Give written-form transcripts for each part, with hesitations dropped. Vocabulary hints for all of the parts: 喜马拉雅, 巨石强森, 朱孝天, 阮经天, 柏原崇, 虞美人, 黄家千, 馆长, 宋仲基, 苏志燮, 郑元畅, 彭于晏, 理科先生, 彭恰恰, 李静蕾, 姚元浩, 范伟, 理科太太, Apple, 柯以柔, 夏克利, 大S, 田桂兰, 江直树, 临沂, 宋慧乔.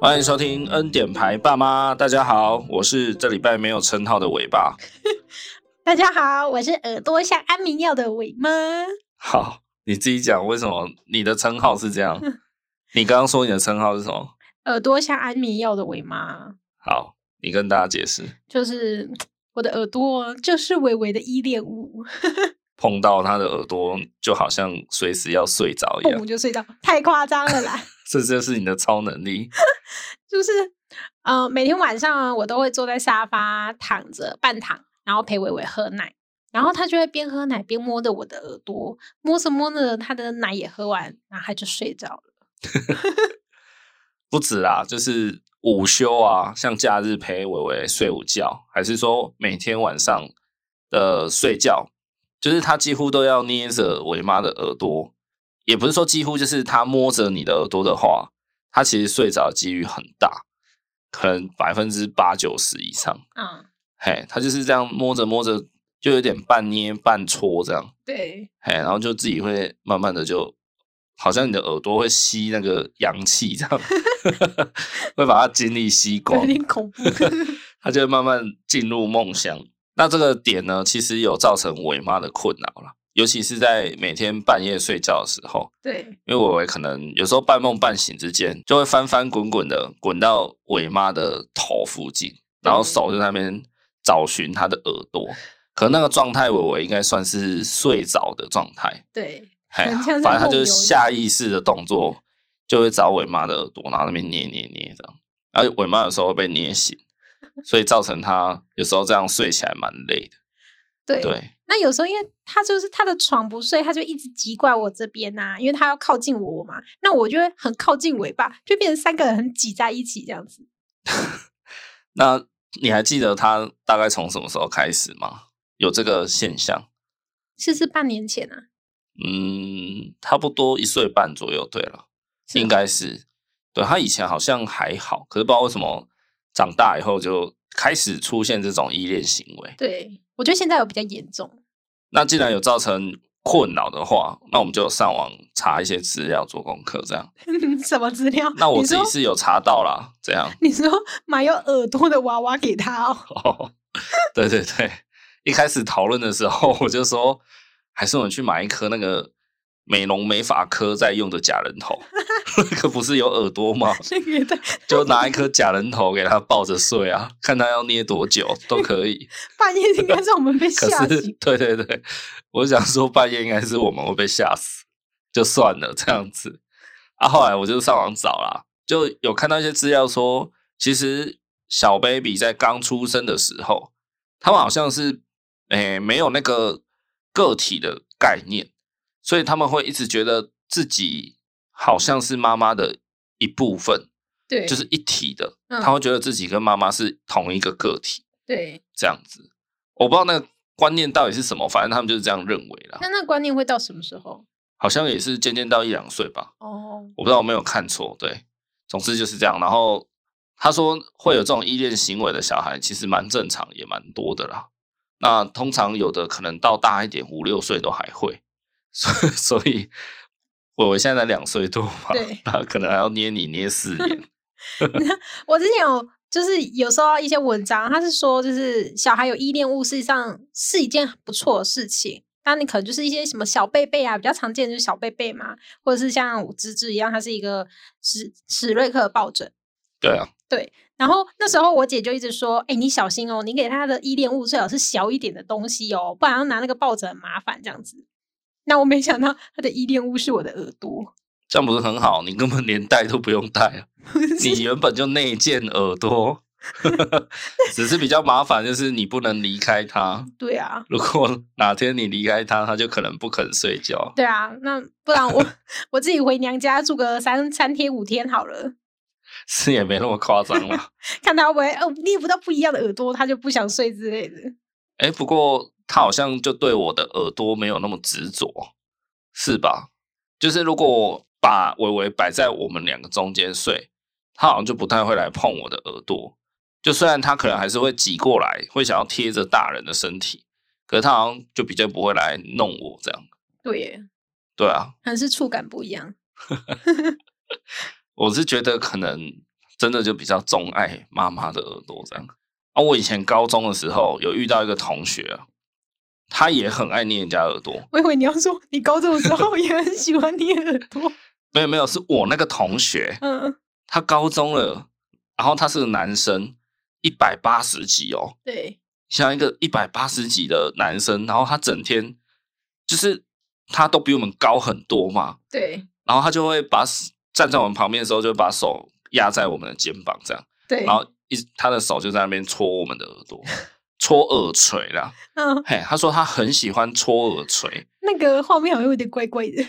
欢迎收听恩典牌爸妈，大家好，我是这礼拜没有称号的尾巴。大家好，我是耳朵像安眠药的尾妈。好，你自己讲为什么你的称号是这样？你刚刚说你的称号是什么？耳朵像安眠药的尾妈。好，你跟大家解释。就是我的耳朵就是微微的依恋物。碰到他的耳朵就好像随时要睡着一样，就睡着，太夸张了啦。这就是你的超能力。就是每天晚上我都会坐在沙发躺着半躺，然后陪伟伟喝奶，然后他就会边喝奶边摸着我的耳朵，摸着摸着他的奶也喝完，然后他就睡着了。不止啦，就是午休啊，像假日陪伟伟睡午觉，还是说每天晚上的睡觉，就是他几乎都要捏着伟妈的耳朵，也不是说几乎，就是他摸着你的耳朵的话，他其实睡着的几率很大，可能 8-90% 以上。嗯，嘿，他就是这样摸着摸着就有点半捏半搓这样。对，嘿，然后就自己会慢慢的，就好像你的耳朵会吸那个阳气这样。会把它精力吸光，有点恐怖。他就会慢慢进入梦乡。那这个点呢，其实有造成伟妈的困扰了，尤其是在每天半夜睡觉的时候。对，因为伟伟可能有时候半梦半醒之间，就会翻翻滚滚的滚到伟妈的头附近，然后手就在那边找寻她的耳朵。可能那个状态，伟伟应该算是睡着的状态。对，反正他就是下意识的动作，就会找伟妈的耳朵，然后那边捏捏捏这样。而伟妈有时候会被捏醒。所以造成他有时候这样睡起来蛮累的。 对，那有时候因为他就是他的床不睡，他就一直挤过来我这边啊，因为他要靠近我嘛，那我就会很靠近尾巴，就变成三个人很挤在一起这样子。那你还记得他大概从什么时候开始吗？有这个现象是半年前啊。嗯，差不多1岁半左右。对了，应该是。对，他以前好像还好，可是不知道为什么长大以后就开始出现这种依恋行为。对，我觉得现在有比较严重。那既然有造成困扰的话，那我们就上网查一些资料做功课这样。什么资料？那我自己是有查到啦。这样你说买有耳朵的娃娃给他哦。对对对，一开始讨论的时候我就说，还是我们去买一颗那个美容美发科在用的假人头。那个不是有耳朵吗？就拿一颗假人头给他抱着睡啊，看他要捏多久都可以。半夜应该是我们被吓死。对对对，我想说半夜应该是我们会被吓死，就算了这样子啊。后来我就上网找啦，就有看到一些资料说，其实小 baby 在刚出生的时候，他们好像是没有那个个体的概念，所以他们会一直觉得自己好像是妈妈的一部分。对，就是一体的。他会觉得自己跟妈妈是同一个个体。对，这样子。我不知道那个观念到底是什么，反正他们就是这样认为啦。那观念会到什么时候？好像也是渐渐到1-2岁吧。哦，我不知道我没有看错。对，总之就是这样。然后他说会有这种依恋行为的小孩其实蛮正常，也蛮多的啦。那通常有的可能到大一点5-6岁都还会。所以我现在2岁多嘛，他可能还要捏你捏4年。我之前有时候一些文章，他是说就是小孩有依恋物，事实上是一件不错的事情。那你可能就是一些什么小贝贝啊，比较常见的就是小贝贝嘛，或者是像我侄子一样，他是一个史瑞克的抱枕。对啊，对。然后那时候我姐就一直说，你小心哦，你给他的依恋物最好是小一点的东西哦，不然要拿那个抱枕很麻烦这样子。那我没想到他的依恋物是我的耳朵。这样不是很好？你根本连戴都不用戴啊。你原本就内建耳朵。只是比较麻烦，就是你不能离开它。对啊，如果哪天你离开它，它就可能不肯睡觉。对啊，那不然我自己回娘家住个3天5天好了。是也没那么夸张啦。看他会不会捏不到不一样的耳朵，他就不想睡之类的。不过他好像就对我的耳朵没有那么执着，是吧？就是如果把伟伟摆在我们2个中间睡，他好像就不太会来碰我的耳朵。就虽然他可能还是会挤过来，会想要贴着大人的身体，可是他好像就比较不会来弄我这样。对耶。对啊，还是触感不一样。我是觉得可能真的就比较钟爱妈妈的耳朵这样。啊，我以前高中的时候有遇到一个同学啊，他也很爱捏人家耳朵。我以为你要说你高中的时候也很喜欢捏耳朵。没有没有，是我那个同学，嗯，他高中了，然后他是个男生，180几哦，对，像一个180几的男生，然后他整天就是他都比我们高很多嘛，对，然后他就会把站在我们旁边的时候，就把手压在我们的肩膀这样，对，然后他的手就在那边戳我们的耳朵。戳耳垂啦，嗯，嘿，他说他很喜欢戳耳垂，那个画面好像有点怪怪的。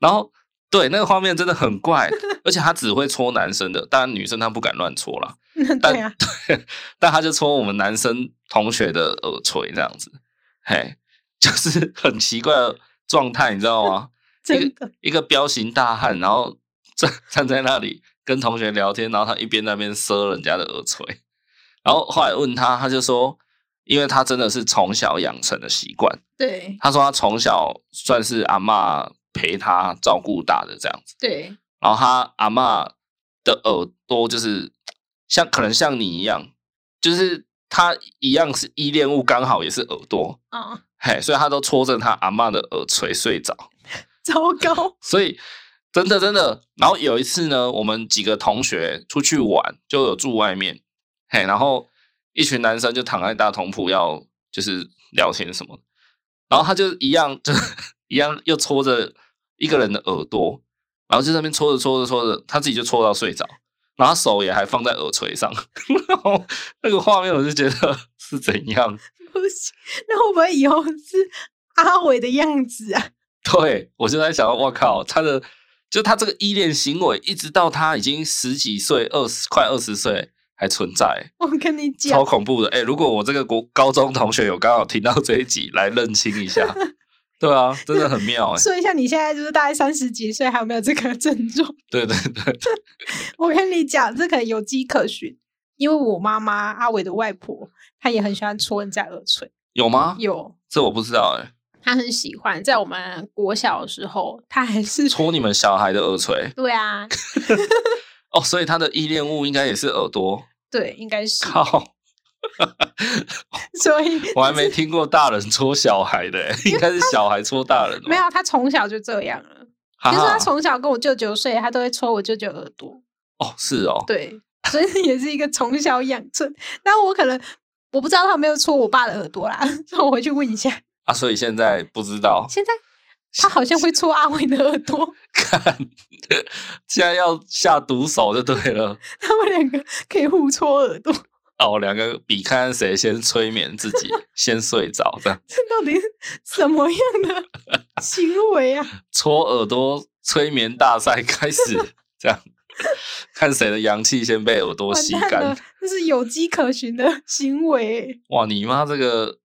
然后，对，那个画面真的很怪，而且他只会戳男生的，当然女生他不敢乱戳啦。但对啊，但他就戳我们男生同学的耳垂这样子，嘿，就是很奇怪的状态，你知道吗？真的，一个彪形大汉，然后站在那里跟同学聊天，然后他一边在那边搔人家的耳垂。然后后来问他，他就说，因为他真的是从小养成的习惯。对，他说他从小算是阿嬷陪他照顾大的这样子。对，然后他阿嬷的耳朵就是像可能像你一样，就是他一样是依恋物，刚好也是耳朵。嗯、哦，嘿，所以他都戳着他阿嬷的耳垂睡着。糟糕！所以真的真的，然后有一次呢，我们几个同学出去玩，就有住外面。嘿，然后一群男生就躺在大通铺要就是聊天什么的，然后他就一样又戳着一个人的耳朵，然后就在那边戳着戳着戳着，他自己就戳到睡着，然后他手也还放在耳垂上，然后那个画面我就觉得是怎样？不行，那会不会以后是阿伟的样子啊？对，我就在想，哇靠，他这个依恋行为，一直到他已经十几岁、快20岁。还存在、欸，我跟你讲，超恐怖的！欸，如果我这个高中同学有刚好听到这一集，来认清一下，对啊，真的很妙哎、欸。说一下，你现在就是大概30几岁，还有没有这个症状？对对对，我跟你讲，这个有迹可循，因为我妈妈阿伟的外婆，她也很喜欢戳人家耳垂，有吗？有，这我不知道哎、欸。她很喜欢，在我们国小的时候，她还是戳你们小孩的耳垂。对啊，哦，所以她的依恋物应该也是耳朵。对，应该是。靠，所以我还没听过大人戳小孩的、欸，应该是小孩戳大人。没有，他从小就这样了。就是他从小跟我舅舅睡，他都会戳我舅舅耳朵。哦，是哦。对，所以也是一个从小养成。但我不知道他有没有戳我爸的耳朵啦，所以我回去问一下。啊，所以现在不知道。现在他好像会戳阿伟的耳朵。看，现在要下毒手就对了。他们两个可以互戳耳朵。哦，两个比看谁先催眠自己，先睡着这样。这到底是什么样的行为啊？戳耳朵催眠大赛开始，这样看谁的阳气先被耳朵吸干。这是有迹可循的行为、欸。哇，你妈这个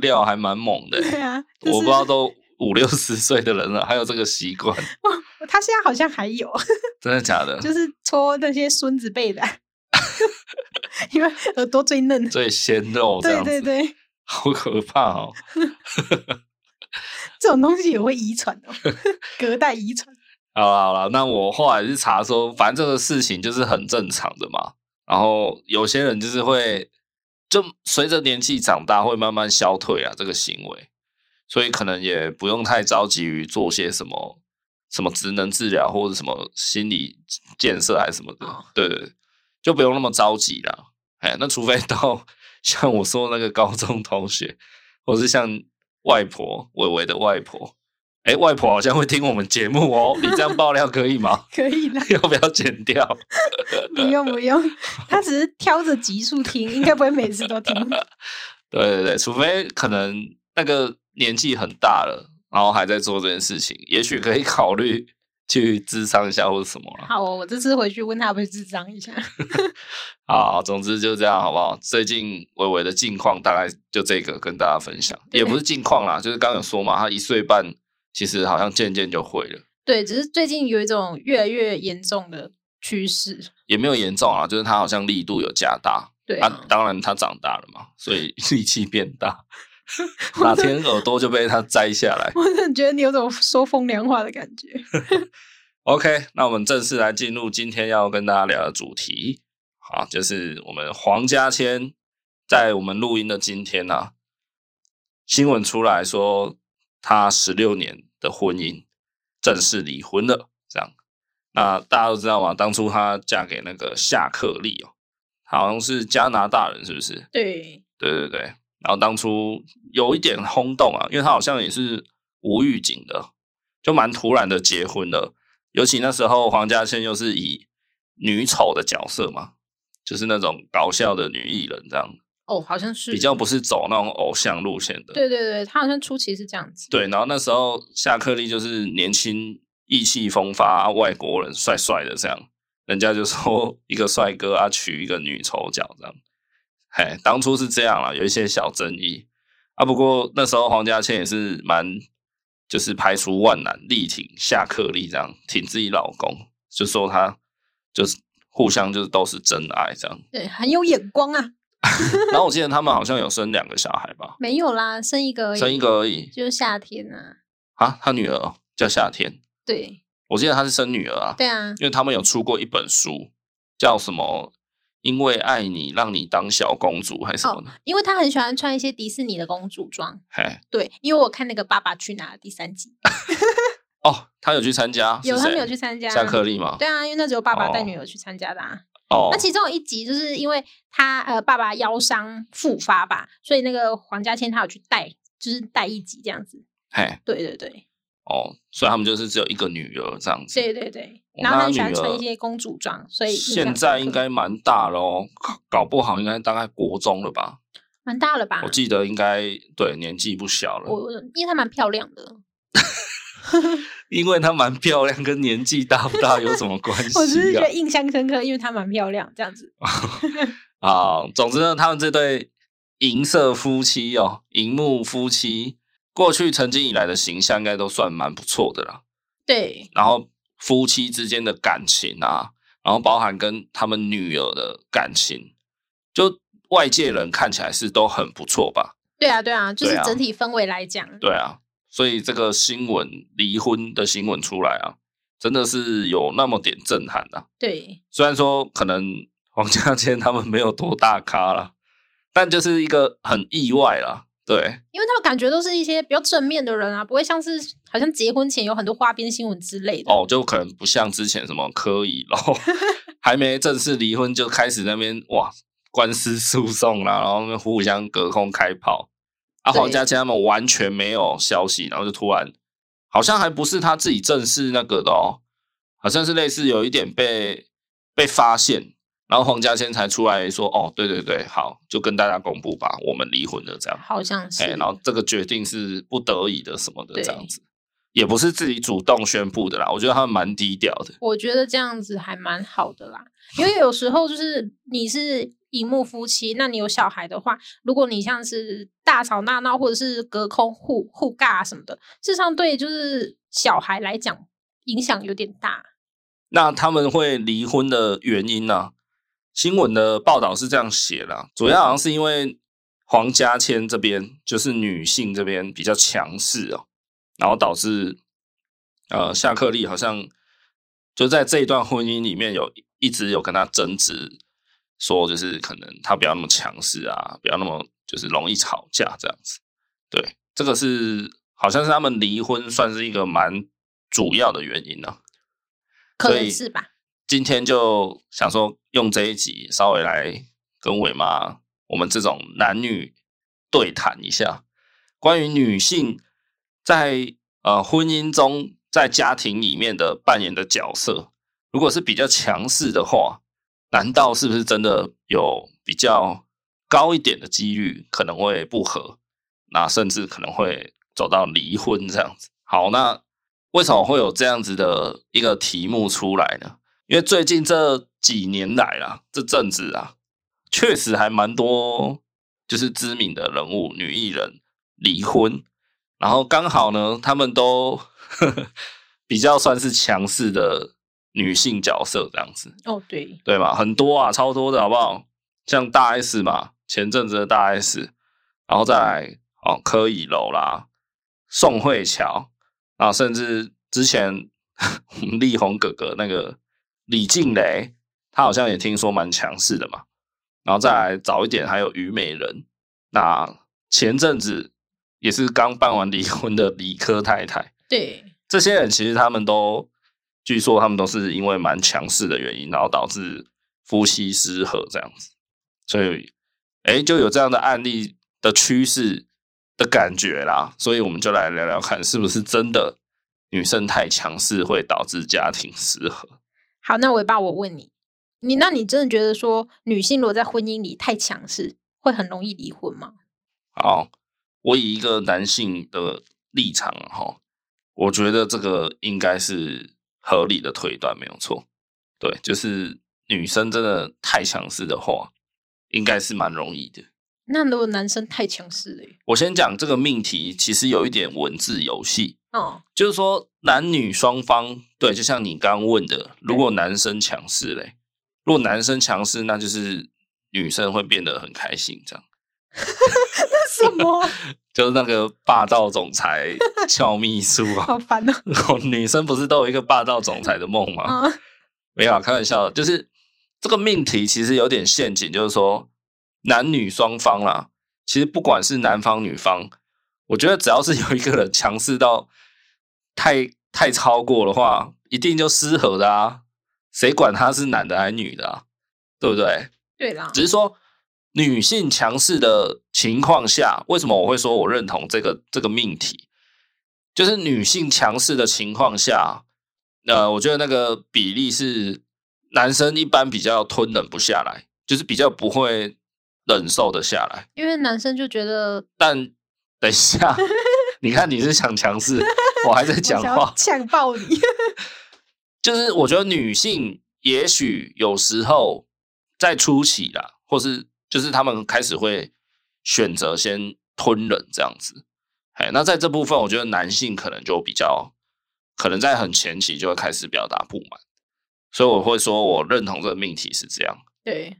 料还蛮猛的、欸。对啊，我不知道都。50-60岁的人了，还有这个习惯。他现在好像还有。真的假的？就是戳那些孙子辈的、啊，因为耳朵最嫩、最鲜肉这样子。对对对，好可怕哦！这种东西也会遗传哦，隔代遗传。好啦好啦，那我后来是查说，反正这个事情就是很正常的嘛。然后有些人就是会，就随着年纪长大，会慢慢消退啊，这个行为。所以可能也不用太着急于做些什么什么职能治疗或者什么心理建设还是什么的， oh. 对对对，就不用那么着急啦。哎，那除非到像我说那个高中同学，或是像外婆伟伟的外婆，哎，外婆好像会听我们节目哦，你这样爆料可以吗？可以啦，要不要剪掉？不用不用，他只是挑着集数听，应该不会每次都听。对对对，除非可能那个。年纪很大了，然后还在做这件事情，也许可以考虑去諮商一下或者什么啦。好、哦，我这次回去问他会諮商一下。好，总之就这样，好不好？最近微微的近况大概就这个跟大家分享，也不是近况啦，就是刚刚有说嘛，他1岁半其实好像渐渐就会了。对，只是最近有一种越来越严重的趋势。也没有严重啊，就是他好像力度有加大。对啊，啊当然他长大了嘛，所以力气变大。哪天耳朵就被他摘下来。我真的觉得你有种说风凉话的感觉。OK， 那我们正式来进入今天要跟大家聊的主题。好，就是我们黄家千在我们录音的今天啊，新闻出来说他16年的婚姻正式离婚了，这样。那大家都知道嘛，当初他嫁给那个夏克利哦，他好像是加拿大人，是不是？对，对对对。然后当初有一点轰动啊，因为他好像也是无预警的，就蛮突然的结婚了。尤其那时候黄家千又是以女丑的角色嘛，就是那种搞笑的女艺人这样。哦，好像是比较不是走那种偶像路线的。对对对，他好像初期是这样子。对，然后那时候夏克利就是年轻意气风发，外国人帅帅的这样，人家就说一个帅哥啊娶一个女丑角这样。嘿，当初是这样啦，有一些小争议啊。不过那时候黄家千也是蛮。就是排除万难力挺夏克利这样，挺自己老公，就说他就是互相就是都是真爱这样，对，很有眼光啊。然后我记得他们好像有生两个小孩吧？没有啦，生一个而已，生一个而已，就是夏天啊。啊，他女儿叫夏天，对，我记得他是生女儿啊。对啊，因为他们有出过一本书，叫什么？因为爱你让你当小公主还是什么的、哦、因为他很喜欢穿一些迪士尼的公主装。对，因为我看那个爸爸去哪第3集哦，他有去参加，有他没有去参加夏克利嘛？对啊，因为那只有爸爸带女儿去参加的啊。哦，那其中有一集就是因为他爸爸腰伤复发吧，所以那个黄家千他有去带，就是带一集这样子。嘿，对对对。哦，所以他们就是只有一个女儿这样子。对对对，然后他喜欢穿一些公主装，所以现在应该蛮大了哦，搞不好应该大概国中了吧，蛮大了吧？我记得应该对，年纪不小了。因为她蛮漂亮的，因为她蛮漂亮，跟年纪大不大有什么关系、啊？我只是觉得印象深刻，因为她蛮漂亮这样子。好，总之呢，他们这对银色夫妻哦，银幕夫妻。过去曾经以来的形象应该都算蛮不错的啦。对，然后夫妻之间的感情啊，然后包含跟他们女儿的感情，就外界人看起来是都很不错吧。对啊对啊，就是整体氛围来讲。对啊，所以这个新闻离婚的新闻出来啊，真的是有那么点震撼啊。对，虽然说可能黄家千他们没有多大咖啦，但就是一个很意外啦。对，因为他们感觉都是一些比较正面的人啊，不会像是好像结婚前有很多花边新闻之类的哦，就可能不像之前什么柯以柔还没正式离婚就开始那边哇官司诉讼啦，然后那边互相隔空开炮啊。黄家千他们完全没有消息，然后就突然好像还不是他自己正式那个的哦，好像是类似有一点被发现，然后黄家千才出来说哦，对对对，好，就跟大家公布吧，我们离婚了这样。好像是、然后这个决定是不得已的什么的这样子，也不是自己主动宣布的啦，我觉得他们蛮低调的。我觉得这样子还蛮好的啦，因为有时候就是你是荧幕夫妻，那你有小孩的话，如果你像是大吵大闹或者是隔空互尬什么的，事实上对就是小孩来讲影响有点大。那他们会离婚的原因呢、啊？新闻的报道是这样写啦，主要好像是因为黄家千这边就是女性这边比较强势哦，然后导致夏克利好像就在这一段婚姻里面一直有跟他争执，说就是可能他不要那么强势啊，不要那么就是容易吵架这样子。对，这个是好像是他们离婚算是一个蛮主要的原因啊，可能是吧。今天就想说用这一集稍微来跟伟妈我们这种男女对谈一下，关于女性在婚姻中在家庭里面的扮演的角色，如果是比较强势的话，难道是不是真的有比较高一点的几率可能会不和，那甚至可能会走到离婚这样子。好，那为什么会有这样子的一个题目出来呢？因为最近这几年来啦，这阵子啊，确实还蛮多就是知名的人物女艺人离婚，然后刚好呢他们都比较算是强势的女性角色这样子。哦，对对嘛，很多啊，超多的好不好？像大 S 嘛，前阵子的大 S， 然后再来柯以柔啦，宋慧乔啊，甚至之前我们力宏哥哥那个李静蕾，他好像也听说蛮强势的嘛。然后再来早一点还有虞美人，那前阵子也是刚办完离婚的理科太太。对，这些人其实他们都据说他们都是因为蛮强势的原因，然后导致夫妻失和这样子。所以就有这样的案例的趋势的感觉啦，所以我们就来聊聊看是不是真的女生太强势会导致家庭失和。好，那尾巴我问你，那你真的觉得说女性如果在婚姻里太强势会很容易离婚吗？好，我以一个男性的立场齁，我觉得这个应该是合理的推断没有错。对，就是女生真的太强势的话应该是蛮容易的。那如果男生太强势了，我先讲这个命题其实有一点文字游戏哦，就是说男女双方，对，就像你刚问的，如果男生强势，那就是女生会变得很开心这样。那什么？就是那个霸道总裁俏秘书啊，好烦哦！女生不是都有一个霸道总裁的梦吗？没有啊，开玩笑的，就是这个命题其实有点陷阱，就是说男女双方啦，其实不管是男方女方，我觉得只要是有一个人强势到太超过的话，一定就失和的啊。谁管他是男的还是女的啊？对不对？对啦。只是说女性强势的情况下，为什么我会说我认同这个命题？就是女性强势的情况下，我觉得那个比例是男生一般比较吞忍不下来，就是比较不会忍受的下来，因为男生就觉得，但等一下，你看你是想强势，我还在讲话，呛爆你。就是我觉得女性也许有时候在初期啦，或是就是他们开始会选择先吞忍这样子。那在这部分，我觉得男性可能就比较可能在很前期就会开始表达不满，所以我会说我认同这个命题是这样。对，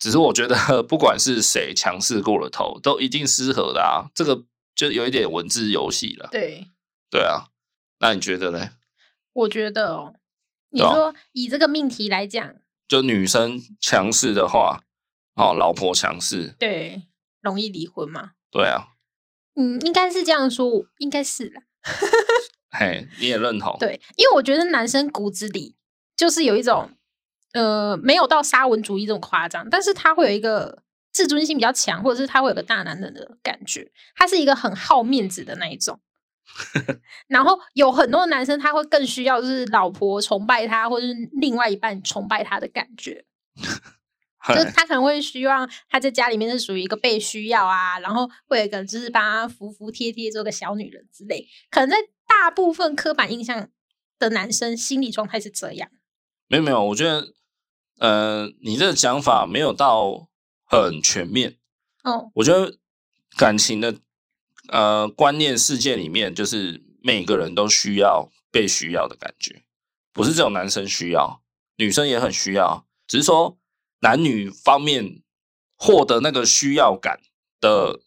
只是我觉得不管是谁强势过了头，都一定失和的啊。这个就有一点文字游戏了。对啊，那你觉得呢？我觉得你说以这个命题来讲，就女生强势的话，老婆强势，对，容易离婚嘛？对啊，应该是这样说，应该是啦。嘿，你也认同？对，因为我觉得男生骨子里就是有一种。没有到沙文主义这种夸张，但是他会有一个自尊心比较强，或者是他会有个大男人的感觉，他是一个很好面子的那一种。然后有很多男生他会更需要就是老婆崇拜他，或者是另外一半崇拜他的感觉。就是他可能会希望他在家里面是属于一个被需要啊，然后会有一个就是帮他服服帖帖做个小女人之类，可能在大部分刻板印象的男生心理状态是这样。没有，我觉得你这个讲法没有到很全面。我觉得感情的观念世界里面，就是每个人都需要被需要的感觉，不是只有男生需要，女生也很需要，只是说男女方面获得那个需要感的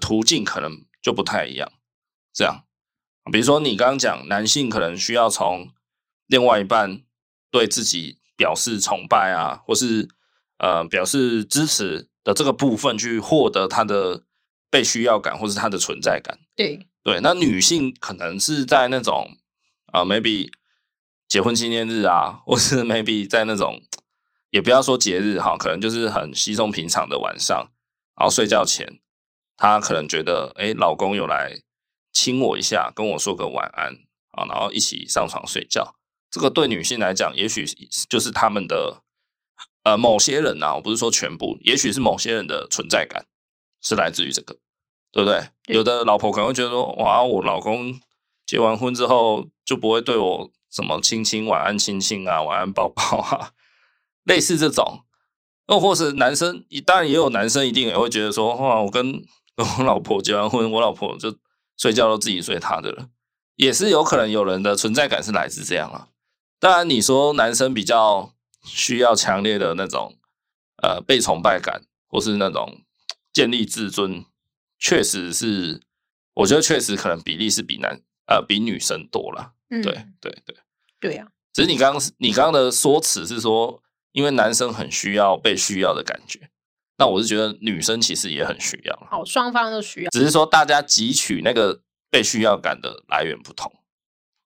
途径可能就不太一样。这样，比如说你刚刚讲男性可能需要从另外一半对自己表示崇拜啊，或是表示支持的这个部分去获得他的被需要感，或是他的存在感。对，那女性可能是在那种maybe 结婚纪念日啊，或是 maybe 在那种也不要说节日哈，可能就是很稀松平常的晚上，然后睡觉前，她可能觉得老公有来亲我一下，跟我说个晚安啊，然后一起上床睡觉。这个对女性来讲，也许就是他们的某些人啊，我不是说全部，也许是某些人的存在感是来自于这个，对不对？有的老婆可能会觉得说，哇，我老公结完婚之后就不会对我什么亲亲晚安亲亲啊，晚安抱抱啊，类似这种。或是男生，当然也有男生一定也会觉得说，哇，我跟我老婆结完婚，我老婆就睡觉都自己睡她的了，也是有可能有人的存在感是来自这样啊。当然，你说男生比较需要强烈的那种被崇拜感，或是那种建立自尊，确实是，我觉得确实可能比例是比女生多啦。对对对对啊，只是你刚刚的说辞是说，因为男生很需要被需要的感觉，那我是觉得女生其实也很需要，好，双方都需要，只是说大家汲取那个被需要感的来源不同。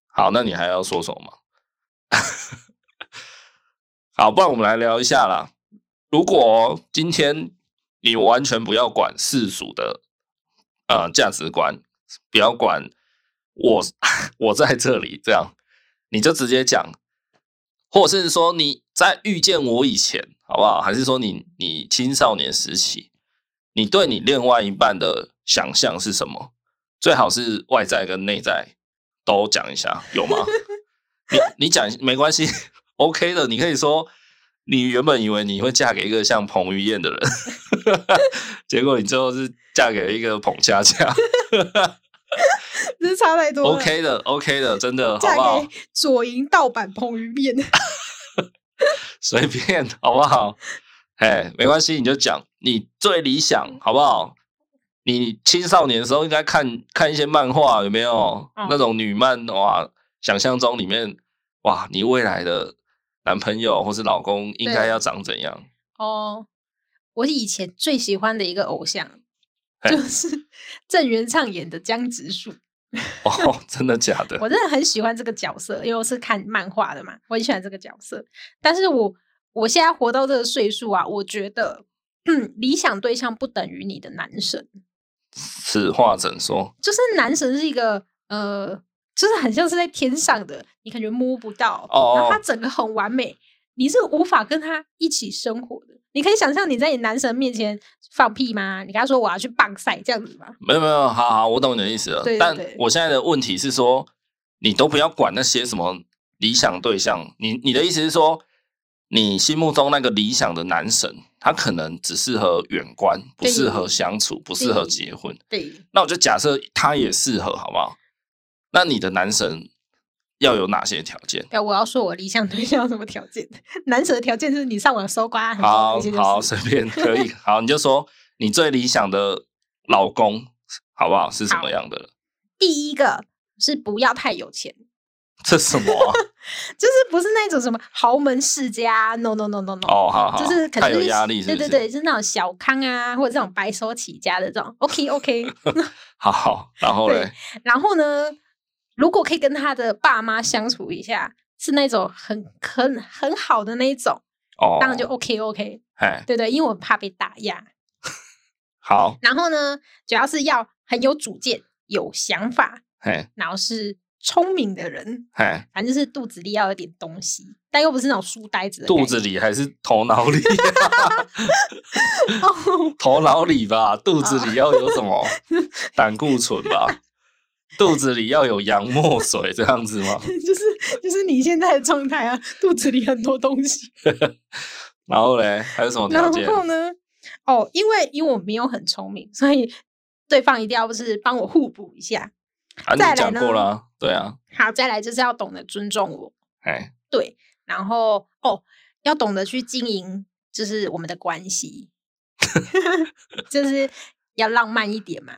好，那你还要说什么吗？好，不然我们来聊一下啦。如果今天你完全不要管世俗的价值观，不要管我在这里这样，你就直接讲，或者是说你在遇见我以前，好不好？还是说你青少年时期，你对你另外一半的想象是什么？最好是外在跟内在都讲一下，有吗？你讲没关系。OK 的，你可以说你原本以为你会嫁给一个像彭于晏的人，结果你最后是嫁给一个彭恰恰，这是差太多了。OK 的，真的，嫁给左营盗版彭于晏，随便好不好？哎，没关系，你就讲你最理想，好不好？你青少年的时候应该看一些漫画，有没有、那种女漫哇？想象中里面哇，你未来的男朋友或是老公应该要长怎样？哦，我以前最喜欢的一个偶像就是郑元畅演的江直树。哦，真的假的？我真的很喜欢这个角色，因为我是看漫画的嘛，我很喜欢这个角色。但是我现在活到这个岁数啊，我觉得、理想对象不等于你的男神。此话怎说？就是男神是一个就是很像是在天上的，你感觉摸不到，然后他整个很完美，你是无法跟他一起生活的。你可以想象你在你男神面前放屁吗？你跟他说我要去棒赛这样子吗？没有没有，好，我懂你的意思了。对对对，但我现在的问题是说，你都不要管那些什么理想对象，你的意思是说，你心目中那个理想的男神，他可能只适合远观，不适合相处，不适合结婚。对，那我就假设他也适合，好不好？那你的男神要有哪些条件？我要说我理想对象有什么条件？男神的条件就是你上网搜刮，好，随便可以。好，你就说你最理想的老公好不好？是什么样的？第一个是不要太有钱。这什么、啊？就是不是那种什么豪门世家 ？No。哦，好，就是可能、就是、太有压力是不是，对，就是那种小康啊，或者这种白手起家的这种。OK。好，然后嘞？然后呢？如果可以跟他的爸妈相处一下，是那种很好的那一种，当然就 OK， 对对，因为我怕被打压。好，然后呢，主要是要很有主见、有想法，然后是聪明的人，反正就是肚子里要有点东西，但又不是那种书呆子的。肚子里还是头脑里、头脑里吧，肚子里要有什么？胆固醇吧。肚子里要有洋墨水这样子吗？就是你现在的状态啊，肚子里很多东西。然后嘞，还有什么条件？然后呢？哦，因为我没有很聪明，所以对方一定要就是帮我互补一下。再来呢，你讲过了，对啊。好，再来就是要懂得尊重我。哎，对，然后要懂得去经营，就是我们的关系，就是要浪漫一点嘛。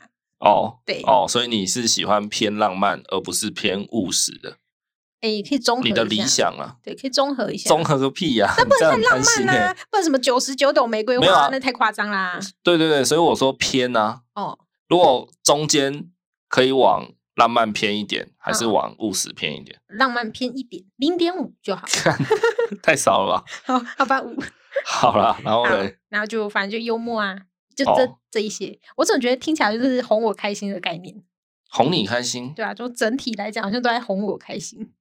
对所以你是喜欢偏浪漫而不是偏务实的。可以综合一下你的理想啊。对，可以综合一下。综合个屁啊，那不能太浪漫啊，不能什么99朵玫瑰花、那太夸张啦。对对对，所以我说偏啊。如果中间可以往浪漫偏一点，还是往务实偏一点？浪漫偏一点 ,0.5 就好。太少了吧。好吧 ,5。好啦，然后呢？然后就反正就幽默啊。就这一些，我总觉得听起来就是哄我开心的概念。哄你开心？对啊，就整体来讲好像都在哄我开心。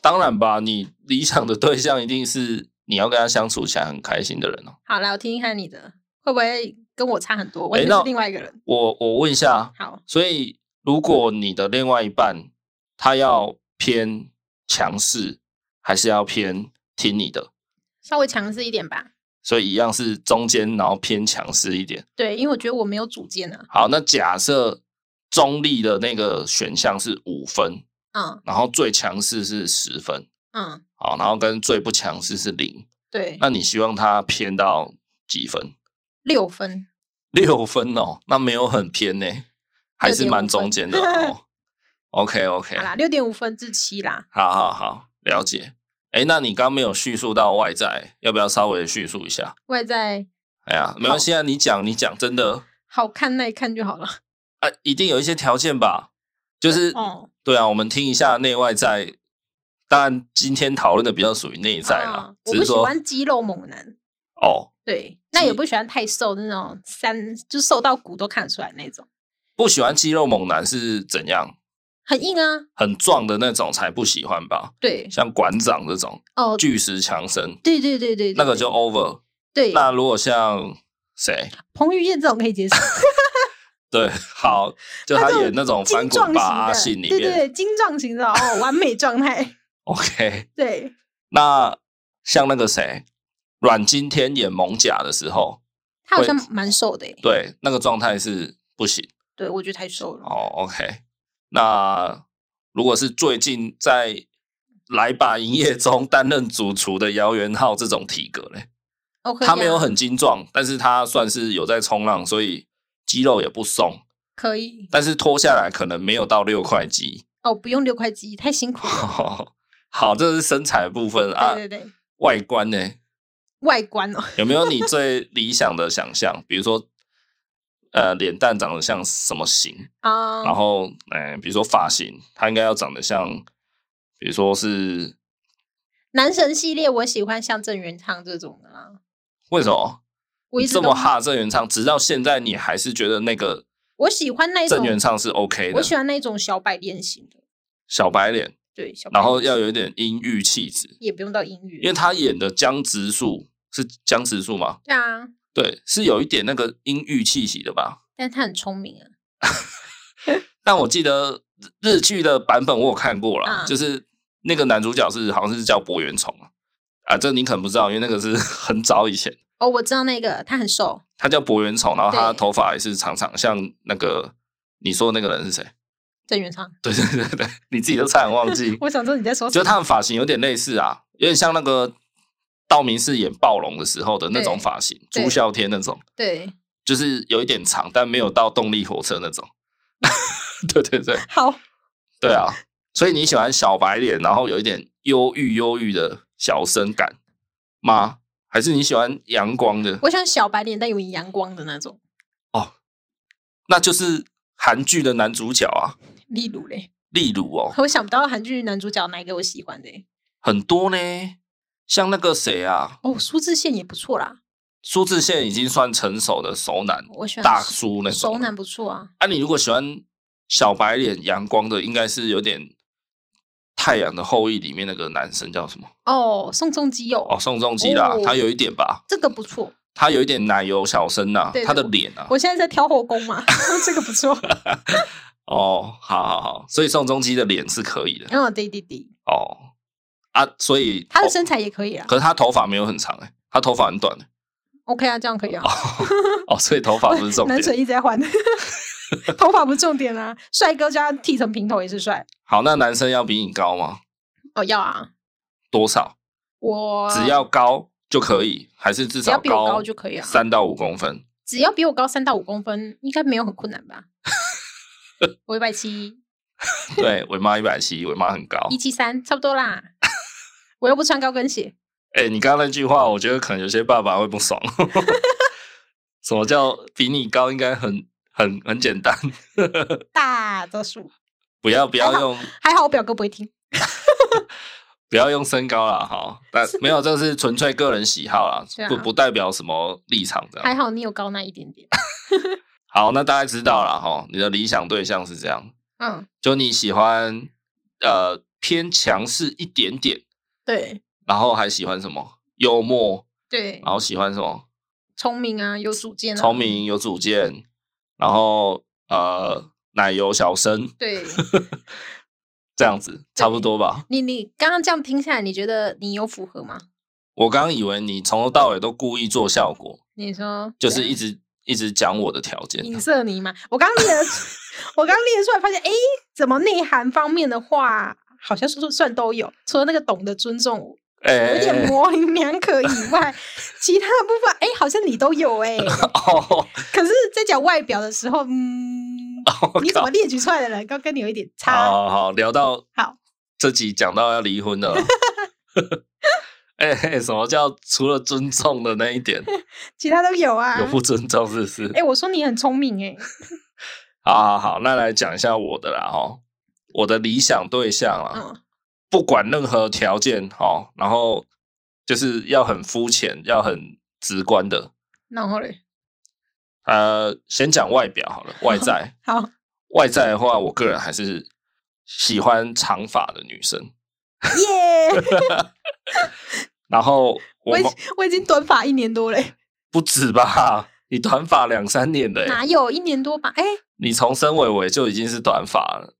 当然吧，你理想的对象一定是你要跟他相处起来很开心的人。好啦，我听听看你的，会不会跟我差很多？我也是另外一个人。我问一下，好，所以如果你的另外一半他要偏强势，还是要偏听你的？稍微强势一点吧。所以一样是中间，然后偏强势一点。对，因为我觉得我没有主见啊。好，那假设中立的那个选项是5分，然后最强势是10分，好，然后跟最不强势是0。对，那你希望它偏到几分？6分。6分哦，那没有很偏呢，还是蛮中间的哦。OK， 好啦，6.5分之7啦。好，了解。那你刚没有叙述到外在，要不要稍微叙述一下？外在，哎呀，没关系啊，你讲，真的好看耐看就好了。啊，一定有一些条件吧？就是，对啊，我们听一下内外在。当然，今天讨论的比较属于内在啦。我不喜欢肌肉猛男。哦，对，那也不喜欢太瘦那种就瘦到骨都看出来那种。不喜欢肌肉猛男是怎样？很硬啊，很壮的那种才不喜欢吧？对，像馆长这种，巨石强森，对，那个就 over。对，那如果像谁，彭于晏这种可以接受。对，好，就他演那种翻滚吧阿信里面，对，精壮型的完美状态。OK， 对，那像那个谁，阮经天演猛甲的时候，他好像蛮瘦的耶，对，那个状态是不行，对我觉得太瘦了。OK。那如果是最近在来吧营业中担任主厨的姚元浩这种体格嘞，他没有很精壮，但是他算是有在冲浪，所以肌肉也不松，可以。但是脱下来可能没有到6块肌。哦，不用6块肌，太辛苦了。好，这是身材的部分啊。对。外观呢？外观哦，有没有你最理想的想象？比如说。脸蛋长得像什么型啊？然后，比如说发型，它应该要长得像，比如说是男神系列，我喜欢像郑元畅这种的啦。为什么？我一直这么哈郑元畅，直到现在你还是觉得那个？我喜欢那种郑元畅是 OK 的，我喜欢那种小白脸型的。小白脸，对，小白脸，然后要有一点阴郁气质，也不用到阴郁，因为他演的江直树是江直树吗？对啊。对，是有一点那个阴郁气息的吧？但是他很聪明啊。但我记得日剧的版本我有看过啦，就是那个男主角好像是叫柏原崇啊，这你可能不知道，因为那个是很早以前。哦，我知道那个，他很瘦。他叫柏原崇，然后他的头发也是长长，像那个你说的那个人是谁？郑元畅。对，你自己都差点忘记。我想说你在说什么？就他的发型有点类似啊，有点像那个。道明寺演暴龙的时候的那种发型，朱孝天那种，对，就是有一点长，但没有到动力火车那种。对，好，对啊，所以你喜欢小白脸，然后有一点忧郁的小生感吗？还是你喜欢阳光的？我喜欢小白脸，但有点阳光的那种。哦，那就是韩剧的男主角啊，例如哦，我想不到韩剧男主角哪一个我喜欢的耶，很多呢。像那个谁啊？哦，苏志燮也不错啦。苏志燮已经算成熟的熟男，我喜欢大叔那种熟男不错啊。你如果喜欢小白脸、阳光的，应该是有点《太阳的后裔》里面那个男生叫什么？哦，宋仲基哦。宋仲基啦，他有一点吧。这个不错。他有一点奶油小生啊，他的脸啊。我现在在挑后宫嘛，这个不错。哦，好，所以宋仲基的脸是可以的。嗯，对。哦。所以他的身材也可以啊，可是他头发没有很长他头发很短OK 啊，这样可以啊。所以头发不是重点，男神一直在换，头发不是重点啊。帅哥加剃成平头也是帅。好，那男生要比你高吗？要啊。多少？我只要高就可以，还是至少高？只要比我高就可以啊，3到5公分。只要比我高3到5公分，应该没有很困难吧？我170。对，我妈170，我妈很高，173，差不多啦。我又不穿高跟鞋。你刚刚那句话，我觉得可能有些爸爸会不爽。什么叫比你高？应该很简单。大多数。不要用。还好我表哥不会听。不要用身高啦，好，但没有，这是纯粹个人喜好啦，不代表什么立场的。还好你有高那一点点。好，那大概知道啦齁，你的理想对象是这样。就你喜欢偏强势一点点。对，然后还喜欢什么？幽默。对，然后喜欢什么？聪明啊，有主见。聪明有主见，然后奶油小生。对，这样子差不多吧。你刚刚这样听下来，你觉得你有符合吗？我刚刚以为你从头到尾都故意做效果。你说，就是一直讲我的条件，影射你嘛？我刚列出来，发现怎么内涵方面的话。好像算都有，除了那个懂得尊重有点模棱两可以外，其他的部分好像你都有可是在讲外表的时候，你怎么列举出来的人跟你有一点差。好，聊到好这集讲到要离婚了。什么叫除了尊重的那一点，其他都有啊？有不尊重是不是？我说你很聪明好，那来讲一下我的啦我的理想对象不管任何条件然后就是要很肤浅，要很直观的。然后嘞，先讲外表好了，外在。好，外在的话，我个人还是喜欢长发的女生。耶、yeah! 然后我已经短发1年多嘞，不止吧？你短发2-3年了，哪有1年多吧？你从申伟伟就已经是短发了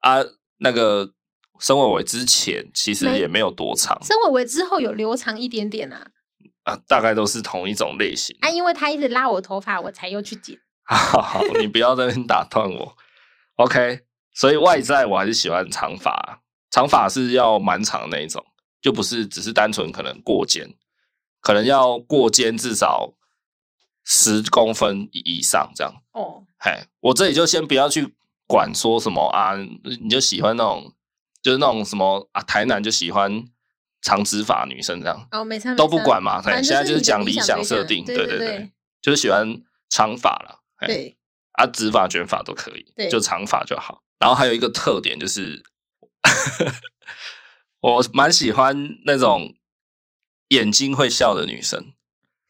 啊。那个申伟伟之前其实也没有多长，申伟伟之后有留长一点点啊，大概都是同一种类型因为他一直拉我头发，我才又去剪。好，你不要在那边打断我。OK， 所以外在我还是喜欢长发，长发是要蛮长的那一种，就不是只是单纯可能过肩，可能要过肩至少10公分以上这样。我这里就先不要去管说什么你就喜欢那种，就是那种什么台南就喜欢长直发女生这样。没差，都不管嘛。现在就是讲理想设定，对，就是喜欢长发啦。对直发卷发都可以，就长发就好。然后还有一个特点就是我蛮喜欢那种眼睛会笑的女生。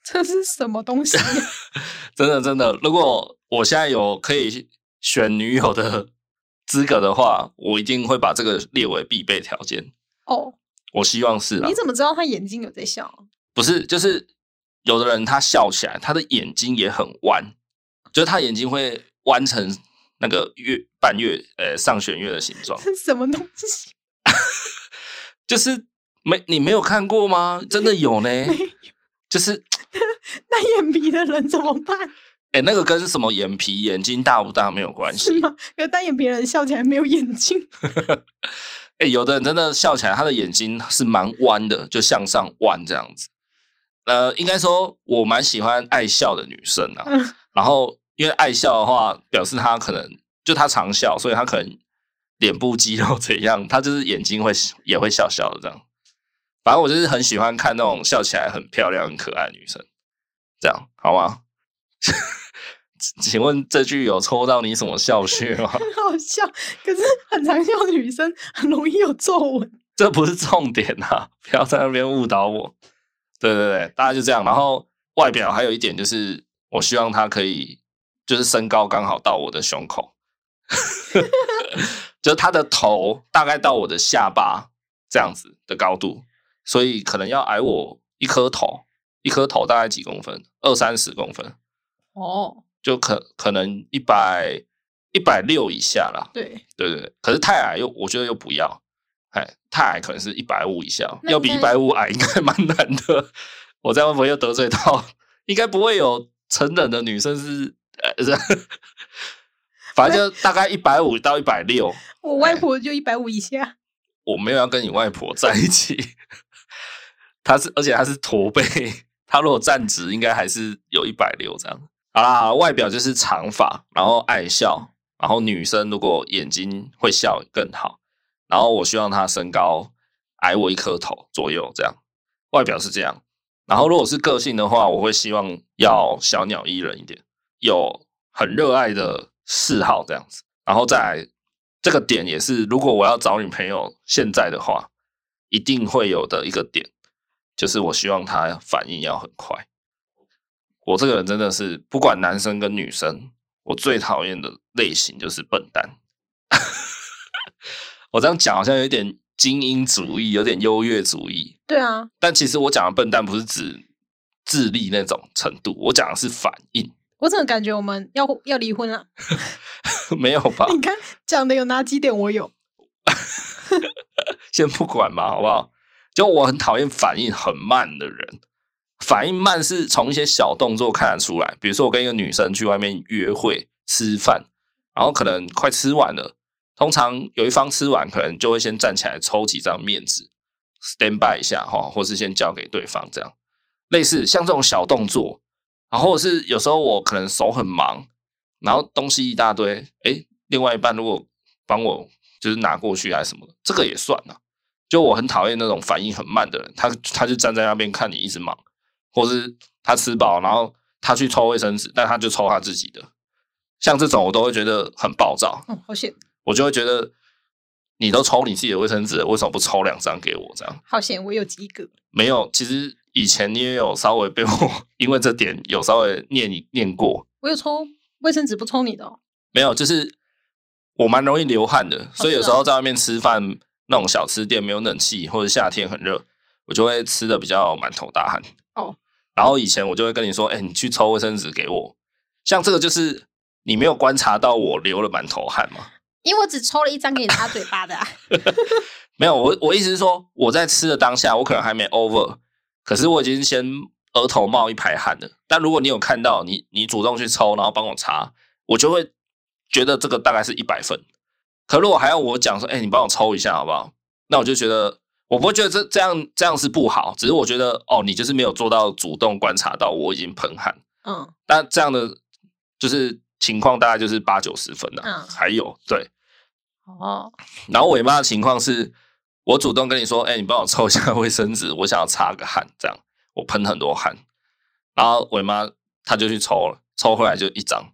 这是什么东西？真的，如果我现在有可以选女友的资格的话，我一定会把这个列为必备条件。我希望是啦。你怎么知道她眼睛有在笑？不是，就是有的人她笑起来，她的眼睛也很弯，就是她眼睛会弯成那个半月上弦月的形状。这是什么东西？就是你没有看过吗？真的有呢。就是那眼皮的人怎么办？那个跟什么眼皮眼睛大不大没有关系。是吗？可是单眼皮的人笑起来没有眼睛。有的人真的笑起来他的眼睛是蛮弯的，就向上弯这样子。应该说我蛮喜欢爱笑的女生然后因为爱笑的话表示他可能就他常笑，所以他可能脸部肌肉怎样，他就是眼睛也会笑笑的这样。反正我就是很喜欢看那种笑起来很漂亮很可爱的女生，这样好吗？请问这句有抽到你什么笑穴吗？很好笑，可是很常笑的女生很容易有皱纹。这不是重点不要在那边误导我。对，大家就这样。然后外表还有一点就是我希望她可以就是身高刚好到我的胸口。就是他的头大概到我的下巴这样子的高度，所以可能要矮我一颗头大概几公分，20-30公分就可能160以下啦。对，可是太矮我觉得又不要，太矮可能是150以下，要比150矮应该蛮难的。我这样会不会又得罪到？应该不会有成人的女生是反正就大概150-160。我外婆就150以下。我没有要跟你外婆在一起。而且她是驼背，她如果站直应该还是有160这样。好啦，外表就是长发，然后爱笑，然后女生如果眼睛会笑更好，然后我希望她身高矮我1颗头左右这样。外表是这样。然后如果是个性的话，我会希望要小鸟依人一点，有很热爱的嗜好这样子。然后再来这个点也是如果我要找女朋友现在的话一定会有的一个点，就是我希望她反应要很快。我这个人真的是不管男生跟女生，我最讨厌的类型就是笨蛋。我这样讲好像有点精英主义，有点优越主义。但其实我讲的笨蛋不是指智力那种程度，我讲的是反应。我怎么感觉我们要离婚了？没有吧？你看讲的有哪几点我有？先不管嘛，好不好？就我很讨厌反应很慢的人。反应慢是从一些小动作看得出来，比如说我跟一个女生去外面约会吃饭，然后可能快吃完了，通常有一方吃完可能就会先站起来抽几张面纸， stand by 一下哈，或是先交给对方这样。类似像这种小动作，然后是有时候我可能手很忙，然后东西一大堆，哎，另外一半如果帮我就是拿过去还是什么的，这个也算啊。就我很讨厌那种反应很慢的人，他就站在那边看你一直忙，或是他吃饱然后他去抽卫生纸，但他就抽他自己的，像这种我都会觉得很暴躁。嗯，好险！我就会觉得你都抽你自己的卫生纸了，为什么不抽两张给我？这样好险，我有几个没有。其实以前你也有稍微被我因为这点有稍微念过。我有抽卫生纸不抽你的哦？没有，就是我蛮容易流汗的，所以有时候在外面吃饭。那种小吃店没有冷气，或者夏天很热，我就会吃的比较满头大汗。哦，然后以前我就会跟你说，哎，你去抽卫生纸给我。像这个就是你没有观察到我流了满头汗嘛？因为我只抽了一张给你擦嘴巴的啊。没有，我意思是说，我在吃的当下，我可能还没 over， 可是我已经先额头冒一排汗了。但如果你有看到，你主动去抽，然后帮我擦，我就会觉得这个大概是100分。可如果还要我讲说，哎，你帮我抽一下好不好？那我就觉得，我不会觉得这样是不好，只是我觉得，哦，你就是没有做到主动观察到我已经喷汗。嗯，但这样的就是情况大概就是80-90分了，啊嗯，还有对。哦。然后尾巴的情况是，我主动跟你说，哎，你帮我抽一下卫生纸，我想要擦个汗，这样我喷很多汗，然后尾巴他就去抽了，抽回来就一张。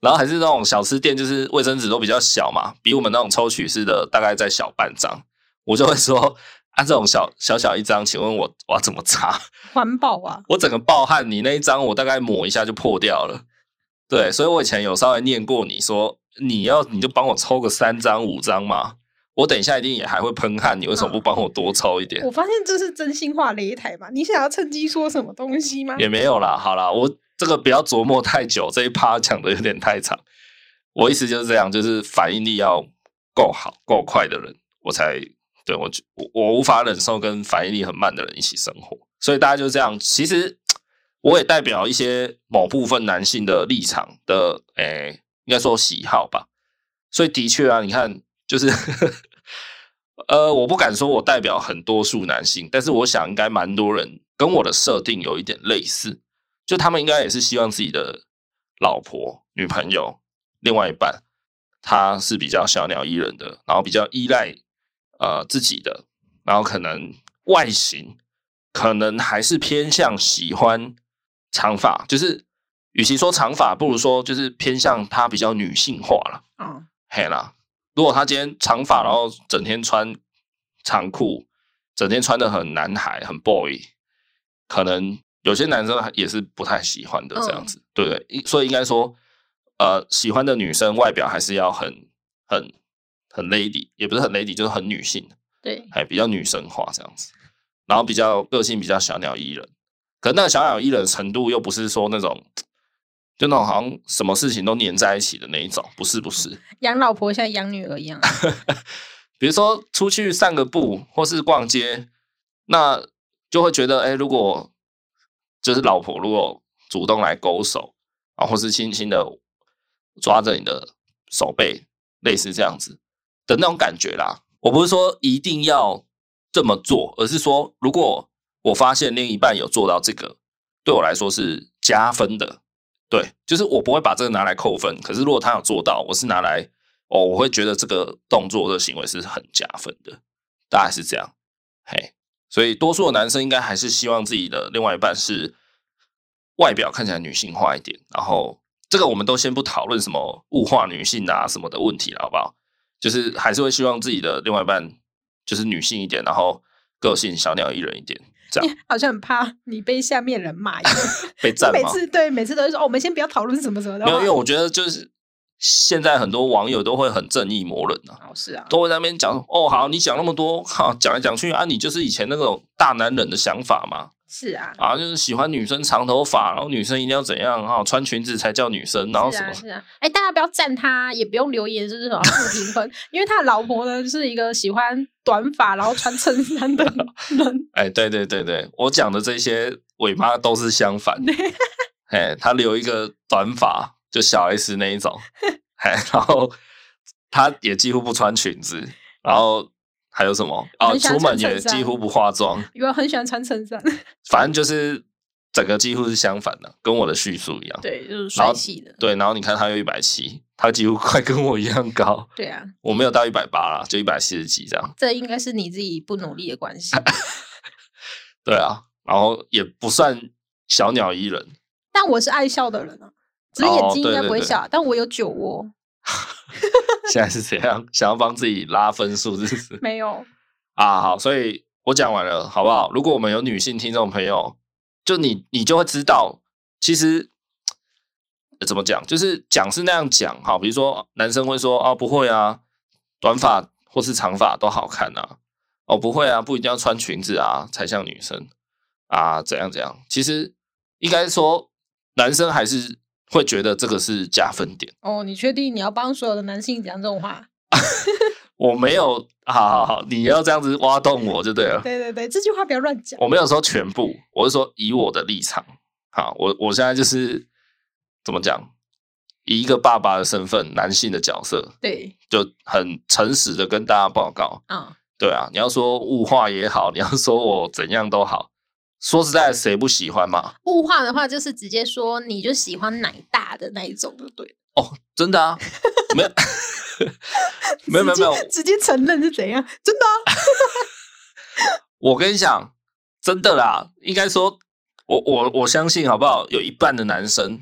然后还是那种小吃店，就是卫生纸都比较小嘛，比我们那种抽取式的大概在小半张，我就会说啊，这种小一张，请问我要怎么擦？环保啊！我整个暴汗，你那一张我大概抹一下就破掉了。对，所以我以前有稍微念过你说，你就帮我抽个3张5张嘛，我等一下一定也还会喷汗，你为什么不帮我多抽一点？啊，我发现这是真心话擂台嘛，你想要趁机说什么东西吗？也没有啦，好啦，我。这个不要琢磨太久，这一趴讲的有点太长。我意思就是这样，就是反应力要够好、够快的人，我才对我无法忍受跟反应力很慢的人一起生活。所以大家就这样。其实我也代表一些某部分男性的立场的，诶，应该说喜好吧。所以的确啊，你看，就是我不敢说我代表很多数男性，但是我想应该蛮多人跟我的设定有一点类似。就他们应该也是希望自己的老婆、女朋友、另外一半，他是比较小鸟依人的，然后比较依赖自己的，然后可能外形可能还是偏向喜欢长发，就是与其说长发，不如说就是偏向他比较女性化了。嗯，嘿啦，如果他今天长发，然后整天穿长裤，整天穿的很男孩、很 boy， 可能。有些男生也是不太喜欢的这样子，对不对？所以应该说，喜欢的女生外表还是要很 lady， 也不是很 lady， 就是很女性，对，还比较女生化这样子。然后比较个性比较小鸟依人，可是那个小鸟依人程度又不是说那种，就那种好像什么事情都黏在一起的那一种，不是。养老婆像养女儿一样，比如说出去散个步或是逛街，那就会觉得，哎，如果就是老婆如果主动来勾手啊，或是轻轻的抓着你的手背，类似这样子的那种感觉啦。我不是说一定要这么做，而是说如果我发现另一半有做到这个，对我来说是加分的。对，就是我不会把这个拿来扣分，可是如果他有做到，我是拿来哦，我会觉得这个动作的行为是很加分的，大概是这样。嘿。所以多数的男生应该还是希望自己的另外一半是外表看起来女性化一点，然后这个我们都先不讨论什么物化女性啊什么的问题了，好不好？就是还是会希望自己的另外一半就是女性一点，然后个性小鸟依人一点，这样。好像很怕你被下面人骂一样，被赞骂。每次都会说，哦，我们先不要讨论什么什么的。没有，因为我觉得就是现在很多网友都会很正义魔人啊，哦，是啊，都会在那边讲哦，好，你讲那么多，好，讲来讲去啊，你就是以前那种大男人的想法嘛，是啊，啊，就是喜欢女生长头发，然后女生一定要怎样啊，穿裙子才叫女生，然后什么，是啊，哎，啊，大家不要赞他，也不用留言，就是什么不评分，因为他的老婆呢是一个喜欢短发然后穿衬衫的人，哎，对对对对，我讲的这些尾巴都是相反，哎，他留一个短发。就小 S 那一种，然后她也几乎不穿裙子，然后还有什么啊？出门也几乎不化妆。我很喜欢穿衬衫。反正就是整个几乎是相反的，跟我的叙述一样。对，就是帅气的。对，然后你看他有170，他几乎快跟我一样高。对啊，我没有到180啦，就170几这样。这应该是你自己不努力的关系。对啊，然后也不算小鸟依人。但我是爱笑的人啊，只是眼睛应该不会笑，对对对，但我有酒窝。现在是怎样？想要帮自己拉分数是不是？没有啊。好，所以我讲完了好不好？如果我们有女性听众朋友，就你就会知道，其实怎么讲，就是讲是那样讲。好，比如说男生会说啊，不会啊，短发或是长发都好看啊，哦不会啊，不一定要穿裙子啊才像女生啊，怎样怎样。其实应该说男生还是会觉得这个是加分点。哦，你确定你要帮所有的男性讲这种话？我没有。好好好，你要这样子挖洞我就对了。对对对，这句话不要乱讲。我没有说全部，我是说以我的立场。好，我现在就是怎么讲，以一个爸爸的身份，男性的角色，对，就很诚实的跟大家报告。嗯，对啊，你要说物化也好，你要说我怎样都好。说实在，谁不喜欢嘛？物化的话，就是直接说你就喜欢奶大的那一种，就对了。哦，真的啊，没有，没有，没有，直接承认是怎样？真的啊！我跟你讲，真的啦，应该说，我相信好不好？有一半的男生